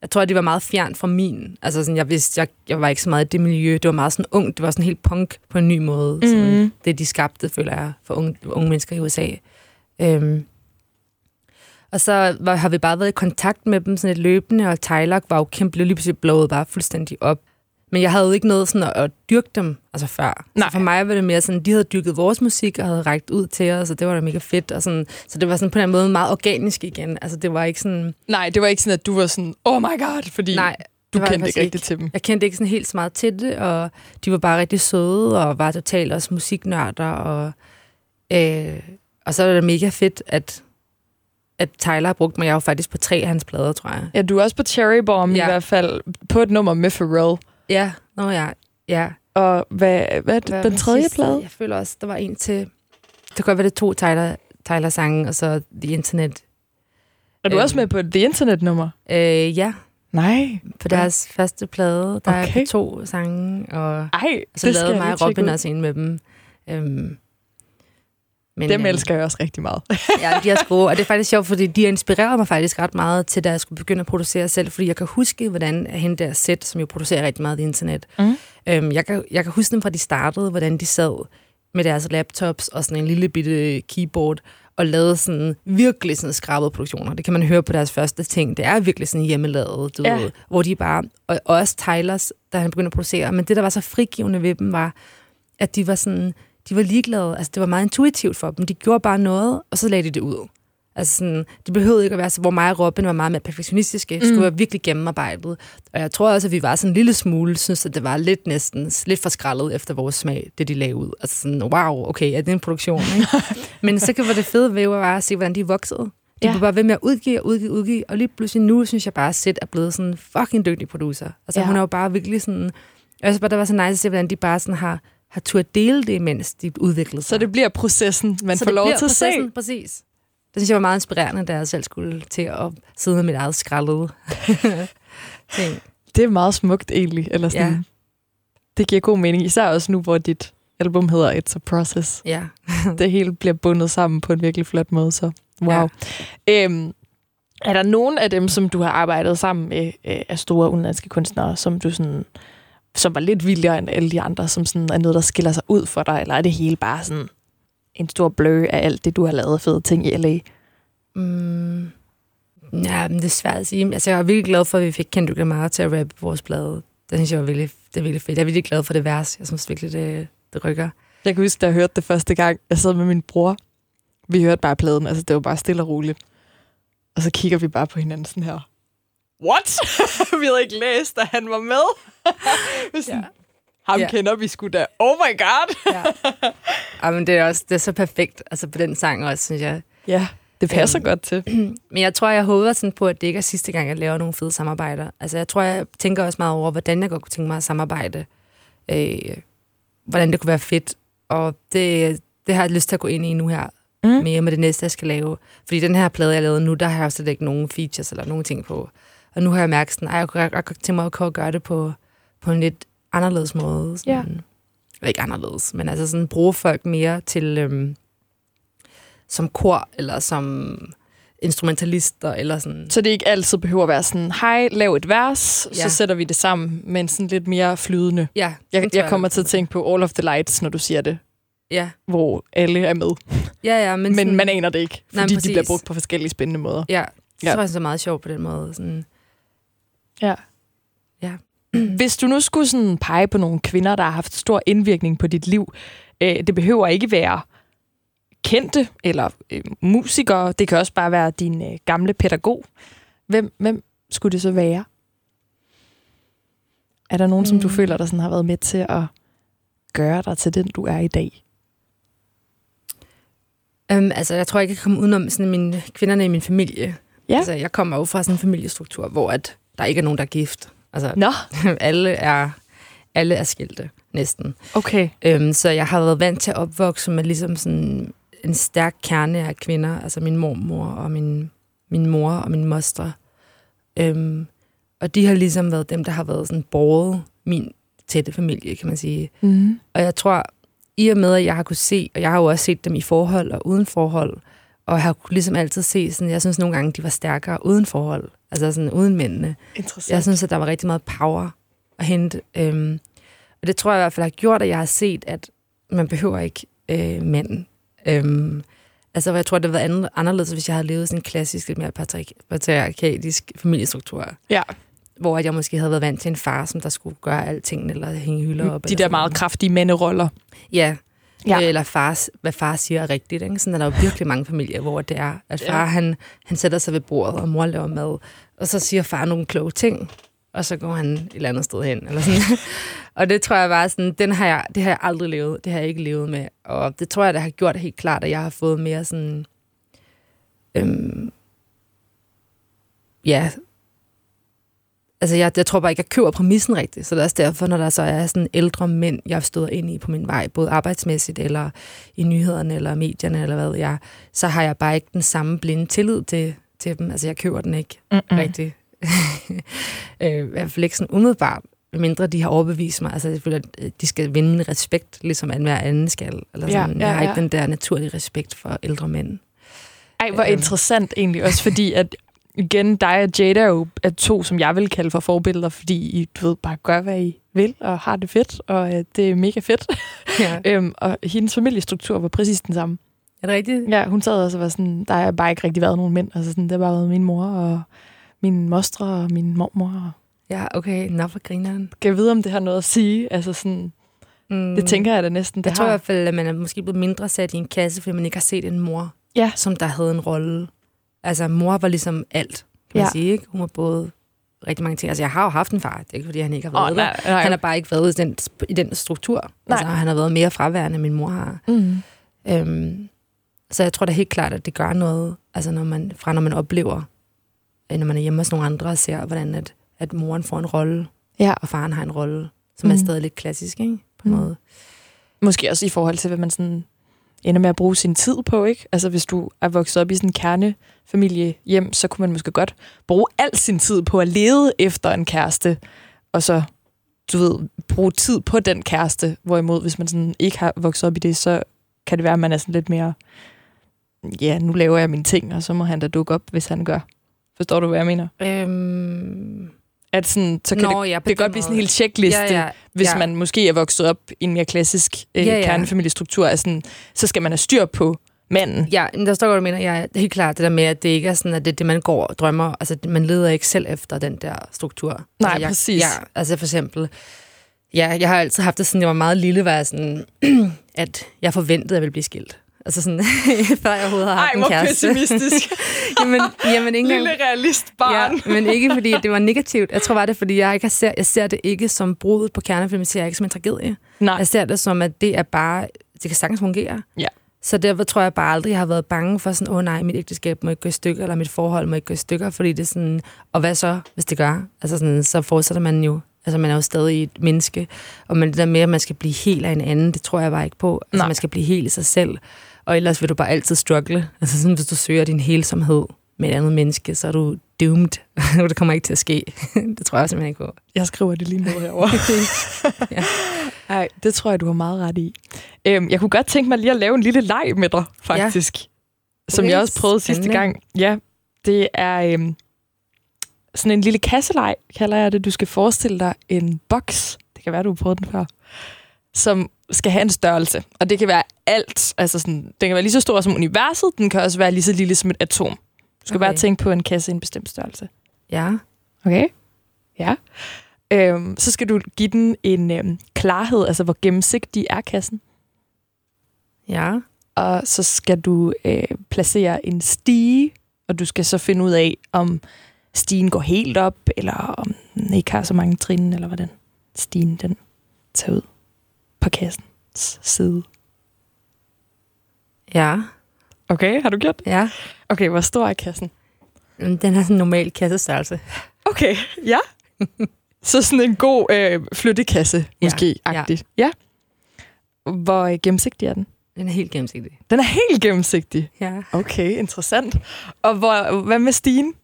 jeg tror, det var meget fjern fra min. Altså, sådan, jeg vidste, jeg var ikke så meget i det miljø. Det var meget sådan ungt. Det var sådan helt punk på en ny måde. Mm. Sådan, det, de skabte, føler jeg, for unge mennesker i USA. Og så har vi bare været i kontakt med dem sådan lidt løbende, og Tyler var jo kæmpe, lige pludselig blået bare fuldstændig op. Men jeg havde jo ikke noget sådan at dyrke dem altså før. Nej. Så for mig var det mere sådan, de havde dyrket vores musik og havde rækket ud til os, og det var da mega fedt. Og sådan, så det var sådan på den måde meget organisk igen. Altså det var ikke sådan... Nej, det var ikke sådan, at du var sådan, oh my god, fordi... Nej, Du kendte ikke rigtig til dem? Jeg kendte ikke sådan helt så meget til det, og de var bare rigtig søde, og var totalt også musiknørder, og så var det mega fedt, at Tyler har brugt mig. Jeg var faktisk på 3 af hans plader, tror jeg. Ja, du er også på Cherry Bomb i hvert fald, på et nummer med Pharrell. Ja, ja. Og hvad den tredje plade? Jeg føler også, der var en til... Det kan godt være, det 2 Tyler-sange, og så The Internet. Er du også med på The Internet-nummer? Ja. Nej. På deres første plade, der er 2 sange, og så lavede mig og Robin også en med dem. Men dem elsker jeg også rigtig meget. Ja, de er gode, og det er faktisk sjovt, fordi de inspirerede mig faktisk ret meget til, da jeg skulle begynde at producere selv, fordi jeg kan huske, hvordan hende der Sæt, som jo producerer rigtig meget i internet, jeg kan huske dem fra de startede, hvordan de sad med deres laptops og sådan en lille bitte keyboard, og lavede sådan virkelig sådan skrabede produktioner. Det kan man høre på deres første ting. Det er virkelig sådan hjemmelavet, ved, hvor de bare... Og også Tylers, da han begyndte at producere. Men det, der var så frigivende ved dem, var, at de var sådan... De var ligeglade. Altså, det var meget intuitivt for dem. De gjorde bare noget, og så lagde de det ud. Altså sådan, det behøvede ikke at være så, hvor mig og Robin var meget mere perfektionistiske. Det skulle være virkelig gennemarbejdet. Og jeg tror også, at vi var sådan en lille smule, synes at det var lidt for skrællet efter vores smag, det de lagde ud. Altså sådan, wow, okay, er det en produktion, ikke? Men så var det fede ved bare at se, hvordan de voksede. De blev bare ved med at udgive, og lige pludselig nu, synes jeg bare, at Sid er blevet sådan en fucking dygtig producer. Altså hun er jo bare virkelig sådan... Jeg synes bare, det var så nice at se, hvordan de bare sådan har turde dele det, mens de udviklede sig. Så det bliver processen, man så får lov til at se. Præcis. Det synes jeg var meget inspirerende, da jeg selv skulle til at sidde med mit eget skraldede ting. Det er meget smukt egentlig, eller sådan. Ja. Det giver god mening, især også nu, hvor dit album hedder It's a Process. Ja. Det hele bliver bundet sammen på en virkelig flot måde, så wow. Ja. Er der nogen af dem, som du har arbejdet sammen med, af store udenlandske kunstnere, som du sådan... som var lidt vildere end alle de andre, som sådan er noget, der skiller sig ud for dig, eller er det hele bare sådan en stor blø af alt det, du har lavet fede ting i LA? Ja, men det er svært at sige. Altså, jeg er virkelig glad for, at vi fik Kendrick Lamar til at rappe vores plade. Det synes jeg var virkelig, det er virkelig fedt. Jeg er virkelig glad for det vers. Jeg synes virkelig, det rykker. Jeg kan huske, da jeg hørte det første gang, jeg sad med min bror. Vi hørte bare pladen, altså det var bare stille og roligt. Og så kigger vi bare på hinanden sådan her. What? Vi havde ikke læst, at han var med. Sådan, ham kender vi sgu da. Oh my god! Men det er så perfekt altså på den sang også, synes jeg. Ja, det passer godt til. Men jeg tror, jeg håber sådan på, at det ikke er sidste gang, jeg laver nogle fede samarbejder. Altså, jeg tror, jeg tænker også meget over, hvordan jeg godt kunne tænke mig at samarbejde. Hvordan det kunne være fedt. Og det har jeg lyst til at gå ind i nu her. Mere med det næste, jeg skal lave. Fordi den her plade, jeg lavede nu, der har jeg jo slet ikke nogen features eller nogen ting på. Og nu har jeg mærket sådan, jeg kunne godt tænke mig at gøre det på en lidt anderledes måde. Sådan, ikke anderledes, men altså sådan bruge folk mere til som kor, eller som instrumentalister, eller sådan. Så det ikke altid behøver at være sådan, hej, lav et vers, så sætter vi det sammen, men sådan lidt mere flydende. Ja, jeg kommer til at tænke på All of the Lights, når du siger det. Ja. Hvor alle er med. Ja, men sådan, man aner det ikke, fordi de bliver brugt på forskellige spændende måder. Ja. Det var så meget sjovt på den måde. Sådan. Ja. Hvis du nu skulle sådan pege på nogle kvinder, der har haft stor indvirkning på dit liv, det behøver ikke være kendte eller musikere. Det kan også bare være din gamle pædagog. Hvem skulle det så være? Er der nogen, som du føler, der sådan har været med til at gøre dig til den, du er i dag? Altså, jeg tror ikke, jeg kan komme udenom sådan kvinderne i min familie. Ja. Altså, jeg kommer jo fra sådan en familiestruktur, hvor at der ikke er nogen, der er gift. Altså, alle er skilte, næsten. Okay. Så jeg har været vant til at opvokse med ligesom sådan en stærk kerne af kvinder. Altså min mormor og min mor og min moster. Og de har ligesom været dem, der har været sådan båret min tætte familie, kan man sige. Mm-hmm. Og jeg tror... I og med, at jeg har kunne se, og jeg har jo også set dem i forhold og uden forhold, og jeg har ligesom altid set, sådan, jeg synes nogle gange, de var stærkere uden forhold, altså sådan uden mændene. Interessant. Jeg synes, at der var rigtig meget power at hente. Og det tror jeg i hvert fald har gjort, at jeg har set, at man behøver ikke mænd. Altså, jeg tror, det havde været anderledes, hvis jeg havde levet sådan en klassisk, lidt mere patriarkalisk familiestruktur. Ja. Hvor jeg måske havde været vant til en far, som der skulle gøre alting, eller hænge hylder op. De der meget kraftige manderoller. Ja. Eller hvad far siger er rigtigt. Ikke? Sådan er der jo virkelig mange familier, hvor det er, at far han sætter sig ved bordet, og mor laver mad, og så siger far nogle kloge ting. og så går han et eller andet sted hen, eller sådan. Og det tror jeg bare sådan, det har jeg aldrig levet, det har jeg ikke levet med, og det tror jeg, der har gjort helt klart, at jeg har fået mere sådan, ja, altså jeg tror bare ikke, jeg køber præmissen rigtigt, så det er også derfor, når der så er sådan ældre mænd, jeg støder ind i på min vej, både arbejdsmæssigt, eller i nyhederne, eller medierne, eller hvad jeg, så har jeg bare ikke den samme blinde tillid til dem, altså jeg køber den ikke rigtigt. I hvert fald ikke sådan umiddelbart, mindre de har overbevist mig. Altså jeg føler, at de skal vinde min respekt, ligesom at hver anden skal, eller sådan. Ja, ja, ja. Jeg har ikke den der naturlige respekt for ældre mænd. Ej, hvor interessant egentlig også, fordi at igen, dig og Jada jo er to, som jeg vil kalde for forbilleder, fordi I, du ved, bare gør, hvad I vil, og har det fedt, og det er mega fedt. Ja. Og hendes familiestruktur var præcis den samme. Er det rigtigt? Ja, hun sad også og var sådan, der har bare ikke rigtig været nogen mænd, altså sådan, det har bare været min mor, og min moster og min mormor. Ja, okay. Nå, for grineren. Kan jeg vide, om det har noget at sige? Altså sådan, det tænker jeg da næsten, det jeg har. Tror i hvert fald, at man er måske blevet mindre sat i en kasse, fordi man ikke har set en mor, ja, som der havde en rolle. Altså, mor var ligesom alt, kan man sige, ikke? Hun var både rigtig mange ting. Altså, jeg har jo haft en far. Det er ikke, fordi han ikke har været der. Han har bare ikke været i den struktur. Altså, han har været mere fraværende, end min mor har. Så jeg tror da helt klart, at det gør noget, altså, når man oplever, når man er hjemme hos nogle andre og ser, hvordan at moren får en rolle, ja, og faren har en rolle, som er stadig lidt klassisk, ikke? På en måde. Måske også i forhold til, hvad man sådan ender med at bruge sin tid på, ikke? Altså, hvis du er vokset op i sådan en kernefamiliehjem, så kunne man måske godt bruge al sin tid på at lede efter en kæreste, og så, du ved, bruge tid på den kæreste. Hvorimod, hvis man sådan ikke har vokset op i det, så kan det være, at man er sådan lidt mere, ja, nu laver jeg mine ting, og så må han da dukke op, hvis han gør. Forstår du, hvad jeg mener? At sådan, så kan det kan godt blive sådan en hel checkliste, hvis man måske er vokset op i en mere klassisk kernefamiliestruktur. Altså, så skal man have styr på manden. Ja, der står godt, du mener. Jeg er helt klart det der med, at det ikke er sådan, at det er det, man går og drømmer. Altså, man leder ikke selv efter den der struktur. Nej, altså, præcis. Ja, altså for eksempel, ja, jeg har altid haft det sådan, jeg var meget lille, var sådan, at jeg forventede, at jeg ville blive skilt. Altså sådan, før jeg overhovedet har haft en kæreste. Ej, hvor pessimistisk. jamen, ikke lille realistbarn. Ja, men ikke fordi det var negativt. Jeg tror bare det, fordi jeg ser det ikke som brudet på kernefilm, jeg ser ikke som en tragedie. Nej. Jeg ser det som, at det er bare, det kan sagtens fungere. Ja. Så derfor tror jeg bare aldrig, jeg har været bange for sådan, nej, mit ægteskab må ikke gå i stykker, eller mit forhold må ikke gå i stykker, fordi det er sådan, og hvad så, hvis det gør? Altså sådan, så fortsætter man jo. Altså, man er jo stadig et menneske, og det der med, at man skal blive helt af en anden, det tror jeg bare ikke på. Altså, man skal blive helt i sig selv, og ellers vil du bare altid struggle. Altså, sådan, hvis du søger din helsomhed med et andet menneske, så er du doomed. Det kommer ikke til at ske. Det tror jeg simpelthen ikke på. Jeg skriver det lige ned herovre. Ja. Ej, det tror jeg, du har meget ret i. Jeg kunne godt tænke mig lige at lave en lille leg med dig, faktisk. Ja. Som jeg også prøvede sidste gang. Ja, det er sådan en lille kasseleg, kalder jeg det. Du skal forestille dig en boks. Det kan være, du har prøvet den før. Som skal have en størrelse. Og det kan være alt. Altså sådan, den kan være lige så stor som universet. Den kan også være lige så lille som et atom. Du skal bare tænke på en kasse i en bestemt størrelse. Ja. Okay. Ja. Så skal du give den en klarhed. Altså, hvor gennemsigtig er kassen. Ja. Og så skal du placere en stige. Og du skal så finde ud af, om stigen går helt op, eller om den ikke har så mange trin, eller hvordan stigen den tager ud på kassens side. Ja. Okay, har du gjort? Ja. Okay, hvor stor er kassen? Den har sådan en normal kassestørrelse. Okay, ja. Så sådan en god flyttekasse, måske-agtigt. Ja. Hvor gennemsigtig er den? Den er helt gennemsigtig. Den er helt gennemsigtig? Ja. Okay, interessant. Og hvad med stigen?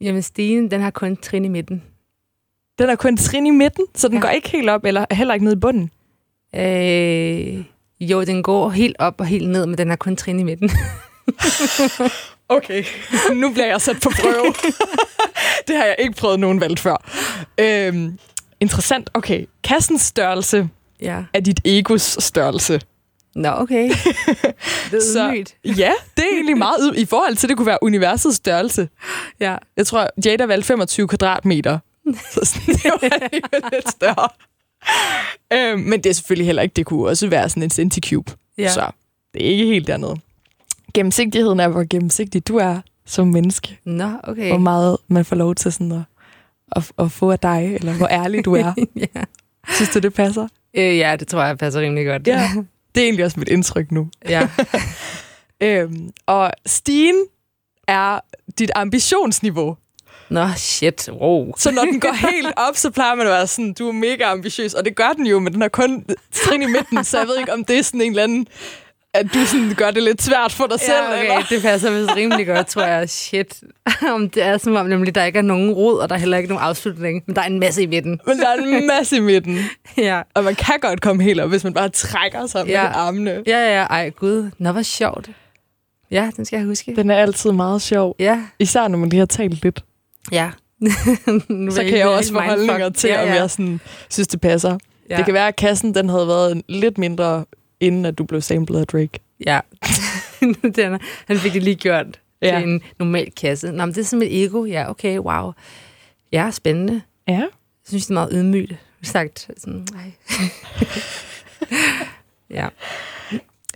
Jamen, stigen, den har kun trin i midten. Den har kun trin i midten, så den går ikke helt op, eller heller ikke ned i bunden? Jo, den går helt op og helt ned, men den har kun trin i midten. Okay, nu bliver jeg sat på prøve. Det har jeg ikke prøvet nogen valgt før. Interessant. Okay, kassens størrelse er dit egos størrelse. Nå, okay. Det er ydmygt. Ja, det er egentlig meget i forhold til, det kunne være universets størrelse. Ja. Jeg tror, Jada valgte 25 kvadratmeter. Så sådan, det var alligevel lidt større. Men det er selvfølgelig heller ikke. Det kunne også være sådan en centicube. Ja. Så det er ikke helt dernede. Gennemsigtigheden er, hvor gennemsigtig du er som menneske. Nå, okay. Hvor meget man får lov til sådan at at få af dig, eller hvor ærlig du er. Ja. Synes du, det passer? Ja, det tror jeg passer rimelig godt. Ja. Det er egentlig også mit indtryk nu. Ja. Og stigen er dit ambitionsniveau. Nå, shit, wow. Så når den går helt op, så plejer man at være sådan, du er mega ambitiøs, og det gør den jo, men den har kun trin i midten, så jeg ved ikke, om det er sådan en eller anden, at du sådan gør det lidt svært for dig selv, okay, eller? Det passer vist rimelig godt, tror jeg. Shit. Om det er som om, nemlig, der ikke er nogen rod, og der er heller ikke nogen afslutning, men der er en masse i midten. Ja. Og man kan godt komme helt op, hvis man bare trækker sig med armene. Ja. Ej, gud. Nå, hvor sjovt. Ja, den skal jeg huske. Den er altid meget sjov. Ja. Især når man lige har talt lidt. Ja. Så kan jeg også få holdninger til, om jeg sådan, synes, det passer. Ja. Det kan være, at kassen den havde været lidt mindre, inden at du blev samlet af Drake. Ja. Han fik det lige gjort til en normal kasse. Nå, men det er som et ego. Ja, okay, wow. Ja, spændende. Ja. Jeg synes, det er meget ydmygt. Jeg har sagt sådan, nej. Ja.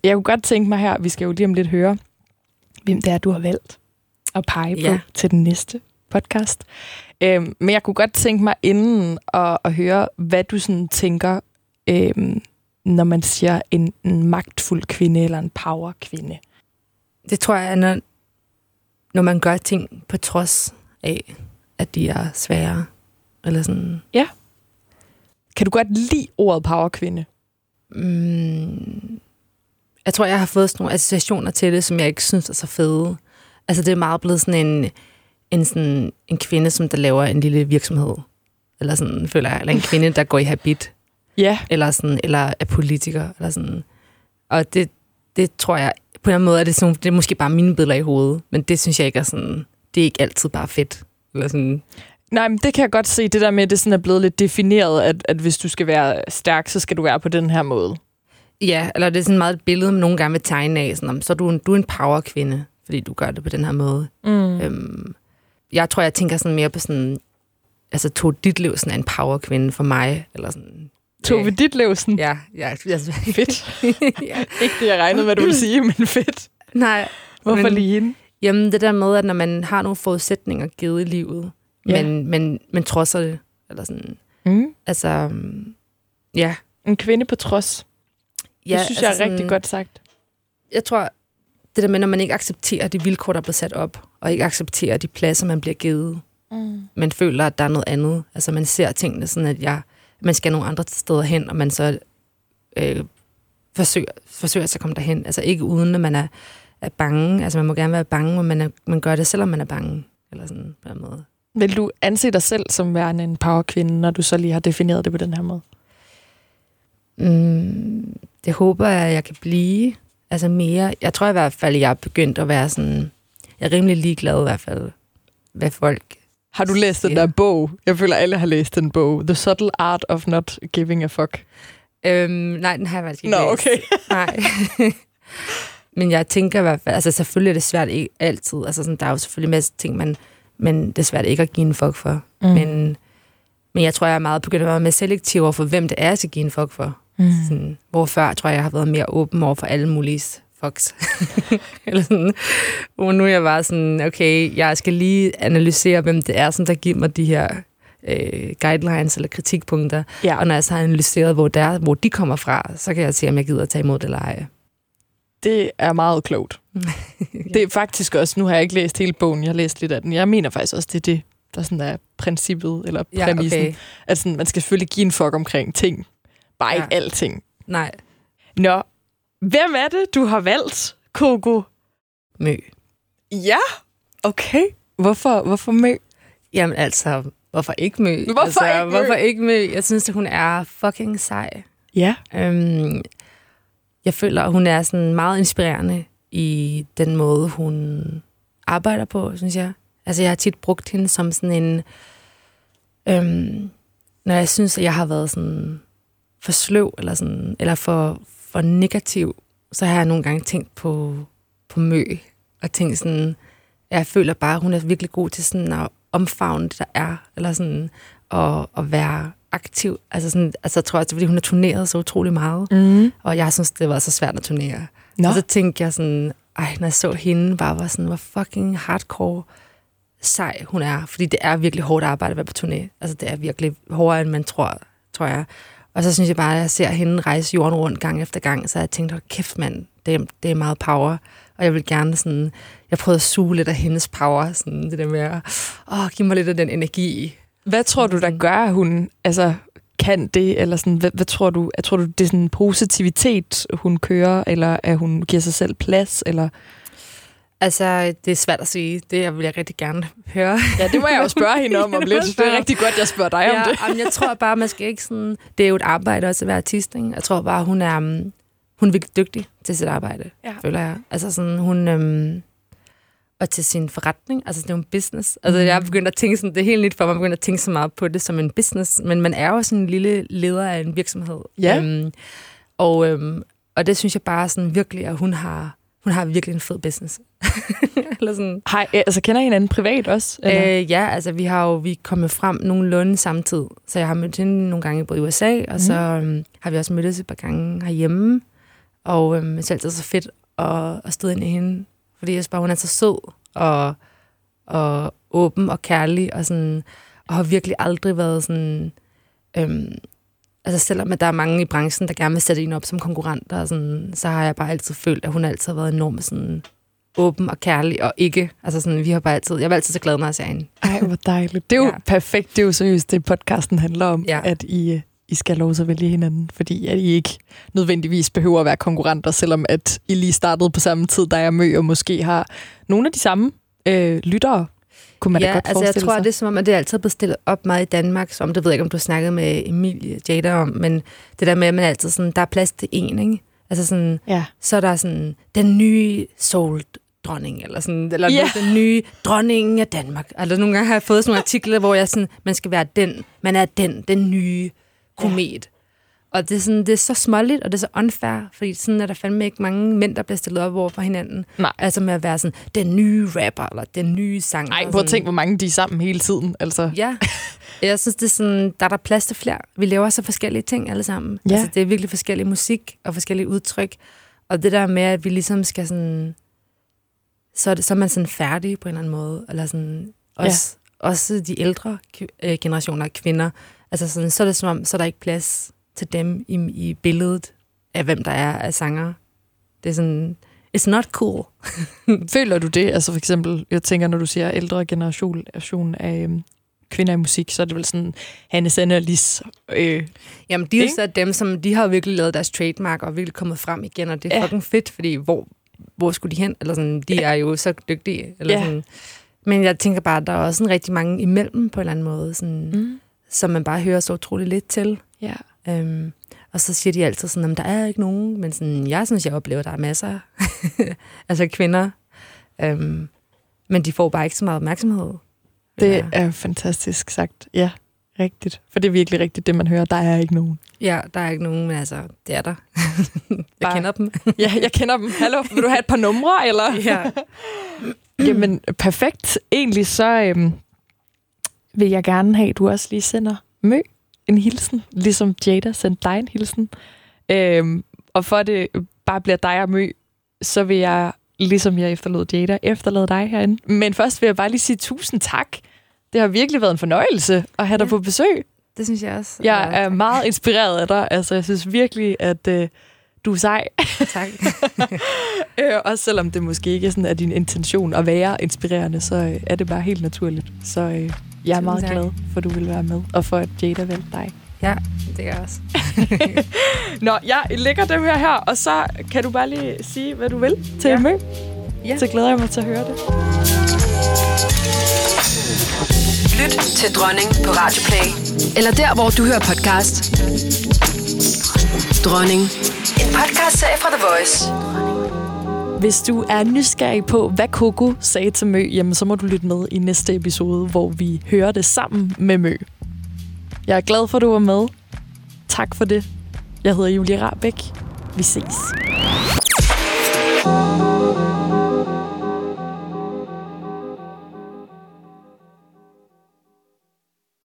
Jeg kunne godt tænke mig her, vi skal jo lige om lidt høre, hvem det er, du har valgt at pege på til den næste podcast. Men jeg kunne godt tænke mig inden at høre, hvad du sådan tænker, når man siger en magtfuld kvinde eller en powerkvinde. Det tror jeg, når man gør ting på trods af, at de er svære. Eller sådan. Ja. Kan du godt lide ordet powerkvinde? Jeg tror, jeg har fået sådan nogle associationer til det, som jeg ikke synes er så fede. Altså, det er meget blevet sådan en kvinde, som der laver en lille virksomhed. Eller sådan, føler jeg. Eller en kvinde, der går i habit. Yeah. Eller sådan, eller er politiker. Eller sådan. Og det tror jeg, på en måde er det sådan, det er måske bare mine billeder i hovedet. Men det synes jeg ikke er sådan, det er ikke altid bare fedt. Eller sådan. Nej, men det kan jeg godt se. Det der med, at det sådan er blevet lidt defineret, at hvis du skal være stærk, så skal du være på den her måde. Ja, eller det er sådan meget et billede, man nogle gange vil tegne af. Sådan, så du er en powerkvinde, fordi du gør det på den her måde. Mm. Jeg tror, jeg tænker sådan mere på sådan, altså Tove Ditlevsen er en powerkvinde for mig, eller sådan. Tove Ditlevsen? Ja. Fedt. Ja. Ikke det, jeg regnede med, du ville sige, men fedt. Nej. Hvorfor men, lige hende? Jamen, det der med, at når man har nogle forudsætninger givet i livet, men trodser det, eller sådan. Mm. Altså, ja. En kvinde på trods. Ja, det synes altså jeg er sådan, rigtig godt sagt. Jeg tror, det der med, når man ikke accepterer de vilkår, der bliver sat op, og ikke accepterer de pladser, man bliver givet. Mm. Man føler, at der er noget andet. Altså, man ser tingene sådan, at man skal nogle andre steder hen, og man så forsøger at komme derhen. Altså, ikke uden, at man er bange. Altså, man må gerne være bange, men man gør det, selvom man er bange. Eller sådan på en måde. Vil du anse dig selv som værende en powerkvinde, når du så lige har defineret det på den her måde? Det håber jeg kan blive. Altså mere. Jeg tror i hvert fald, jeg er begyndt at være sådan. Jeg er rimelig ligeglad i hvert fald, hvad folk. Har du læst den der bog? Jeg føler, alle har læst den bog. The Subtle Art of Not Giving a Fuck. Nej, den har jeg faktisk ikke læst. Nej. Men jeg tænker i hvert fald. Altså selvfølgelig er det svært ikke altid. Altså sådan, der er jo selvfølgelig masser ting, men det er svært ikke at give en fuck for. Mm. Men jeg tror, jeg er meget begyndt at være mere selektiv over for, hvem det er, jeg skal give en fuck for. Mm. Sådan, hvor før, tror jeg, jeg har været mere åben over for alle mulige fucks. Eller sådan. Og nu er jeg bare sådan, okay, jeg skal lige analysere, hvem det er, sådan, der giver mig de her guidelines eller kritikpunkter. Ja. Og når jeg så har analyseret, hvor de kommer fra, så kan jeg se, om jeg gider at tage imod det eller ej. Det er meget klogt. Det er faktisk også, nu har jeg ikke læst hele bogen, jeg har læst lidt af den. Jeg mener faktisk også, det er det, der sådan er princippet eller præmissen. Okay. At sådan, man skal selvfølgelig give en fuck omkring ting. Bare ikke alting. Nej. Nå, hvem er det, du har valgt, Coco? Mø. Ja, okay. Hvorfor Mø? Jamen altså, hvorfor ikke Mø? Hvorfor ikke Mø? Jeg synes, at hun er fucking sej. Ja. Jeg føler, at hun er sådan meget inspirerende i den måde, hun arbejder på, synes jeg. Altså, jeg har tit brugt hende som sådan en. Når jeg synes, at jeg har været sådan for sløv, eller sådan, eller for negativ, så har jeg nogle gange tænkt på Mø, og tænkt sådan, jeg føler bare, at hun er virkelig god til sådan at omfavne det, der er, eller sådan, og være aktiv. Altså sådan, altså jeg tror også, fordi hun har turneret så utrolig meget, og jeg synes, det var så svært at turnere. No. Og så tænkte jeg sådan, når jeg så hende, bare var sådan, var fucking hardcore. sej hun er, fordi det er virkelig hårdt arbejde at være på turné. Altså, det er virkelig hårdere, end man tror jeg. Og så synes jeg bare, at jeg ser hende rejse jorden rundt gang efter gang, så jeg tænkte, hold kæft mand, det er meget power. Og jeg vil gerne sådan, jeg prøvede at suge lidt af hendes power, sådan det der med at give mig lidt af den energi. Hvad tror du, der gør, at hun altså, kan det? Eller sådan, hvad tror du, det er sådan en positivitet, hun kører, eller at hun giver sig selv plads, eller... Altså, det er svært at sige. Det vil jeg rigtig gerne høre. Ja, det må jeg jo spørge hende om lidt. Det er rigtig godt, jeg spørger dig om det. Jamen, jeg tror bare, man skal ikke sådan... Det er jo et arbejde også at være artist, ikke? Jeg tror bare, hun er virkelig dygtig til sit arbejde, føler jeg. Altså sådan, hun... og til sin forretning, altså det er jo en business. Altså jeg begyndte at tænke sådan, det er helt nyt for mig, jeg begyndte at tænke så meget på det som en business, men man er jo sådan en lille leder af en virksomhed. Ja. Og det synes jeg bare sådan virkelig, at hun har virkelig en fed business. Eller sådan. Hej, altså kender I hinanden privat også? Eller? Ja, altså vi er kommet frem nogenlunde samtidig, så jeg har mødt hende nogle gange både i USA, og så har vi også mødtes et par gange herhjemme, og det er altid så fedt at støde ind i hende. Fordi jeg synes bare, hun er så sød og åben og kærlig, og sådan, og har virkelig aldrig været sådan... altså selvom der er mange i branchen, der gerne vil sætte hende op som konkurrenter, og sådan, så har jeg bare altid følt, at hun altid har været enormt sådan, åben og kærlig, og ikke... Altså sådan, jeg var altid så glad, når jeg ser hende. Ej, hvor dejligt. Det er jo perfekt. Det er jo seriøst, det podcasten handler om, at I skal have lov til at vælge hinanden, fordi at I ikke nødvendigvis behøver at være konkurrenter, selvom at I lige startede på samme tid, der er Mø, og måske har nogle af de samme lyttere, kunne man da godt forestille sig. Ja, altså jeg tror, at det er som om, at det altid er blevet stillet op meget i Danmark, som det ved jeg ikke, om du har snakket med Emilie Jada om, men det der med, at man altid sådan, der er plads til en, ikke? Altså sådan, så er der sådan, den nye soul-dronning, eller sådan, eller den nye dronning af Danmark. Altså nogle gange har jeg fået sådan nogle artikler, hvor jeg sådan, man skal være den, man er den nye komet. Og det er, sådan, det er så småligt, og det er så unfair, fordi sådan er der fandme ikke mange mænd, der bliver stillet op over for hinanden. Nej. Altså med at være sådan, den nye rapper, eller den nye sanger. Nej, prøv at tænke, hvor mange de er sammen hele tiden. Altså. Ja, jeg synes, det er sådan, der er plads til flere. Vi laver så forskellige ting alle sammen. Ja. Altså, det er virkelig forskellig musik, og forskellige udtryk. Og det der med, at vi ligesom skal sådan... Så er man sådan færdig på en eller anden måde. Eller sådan, også de ældre generationer af kvinder... Altså sådan, så er det som om, så er der ikke plads til dem i billedet af, hvem der er af sanger. Det er sådan, it's not cool. Føler du det? Altså for eksempel, jeg tænker, når du siger ældre generation af kvinder i musik, så er det vel sådan Hannes og Lis. Jamen, de er så dem, som de har virkelig lavet deres trademark og virkelig kommet frem igen, og det er fucking fedt, fordi hvor skulle de hen? Eller sådan, de er jo så dygtige. Eller sådan. Men jeg tænker bare, at der er også sådan rigtig mange imellem på en eller anden måde, sådan... som man bare hører så utroligt lidt til. Ja. Og så siger de altid sådan, at der er ikke nogen, men sådan, jeg synes, jeg oplever, at der er masser altså kvinder. Men de får bare ikke så meget opmærksomhed. Det er fantastisk sagt. Ja, rigtigt. For det er virkelig rigtigt, det man hører. Der er ikke nogen. Ja, der er ikke nogen, men altså, det er der. Jeg kender dem. Ja, jeg kender dem. Hallo, vil du have et par numre, eller? Ja. Jamen, perfekt. Egentlig så... vil jeg gerne have, at du også lige sender Mø en hilsen, ligesom Jada sendte dig en hilsen. Og for det bare bliver dig og Mø, så vil jeg, ligesom jeg efterlod Jada, efterlade dig herinde. Men først vil jeg bare lige sige 1000 tak. Det har virkelig været en fornøjelse at have dig på besøg. Det synes jeg også. Jeg er meget inspireret af dig. Altså, jeg synes virkelig, at du er sej. Tak. Også selvom det måske ikke sådan er din intention at være inspirerende, så er det bare helt naturligt. Så... jeg er meget glad for, at du vil være med, og for, at Jada valgte dig. Ja, det gør jeg også. Nå, jeg lægger dem her, og så kan du bare lige sige, hvad du vil til Mø. Ja. Så glæder jeg mig til at høre det. Lyt til Dronning på Radio Play. Eller der, hvor du hører podcast. Dronning. En podcast-serie fra The Voice. Hvis du er nysgerrig på, hvad Coco sagde til Mø, jamen, så må du lytte med i næste episode, hvor vi hører det sammen med Mø. Jeg er glad for, at du var med. Tak for det. Jeg hedder Julie Rabæk. Vi ses.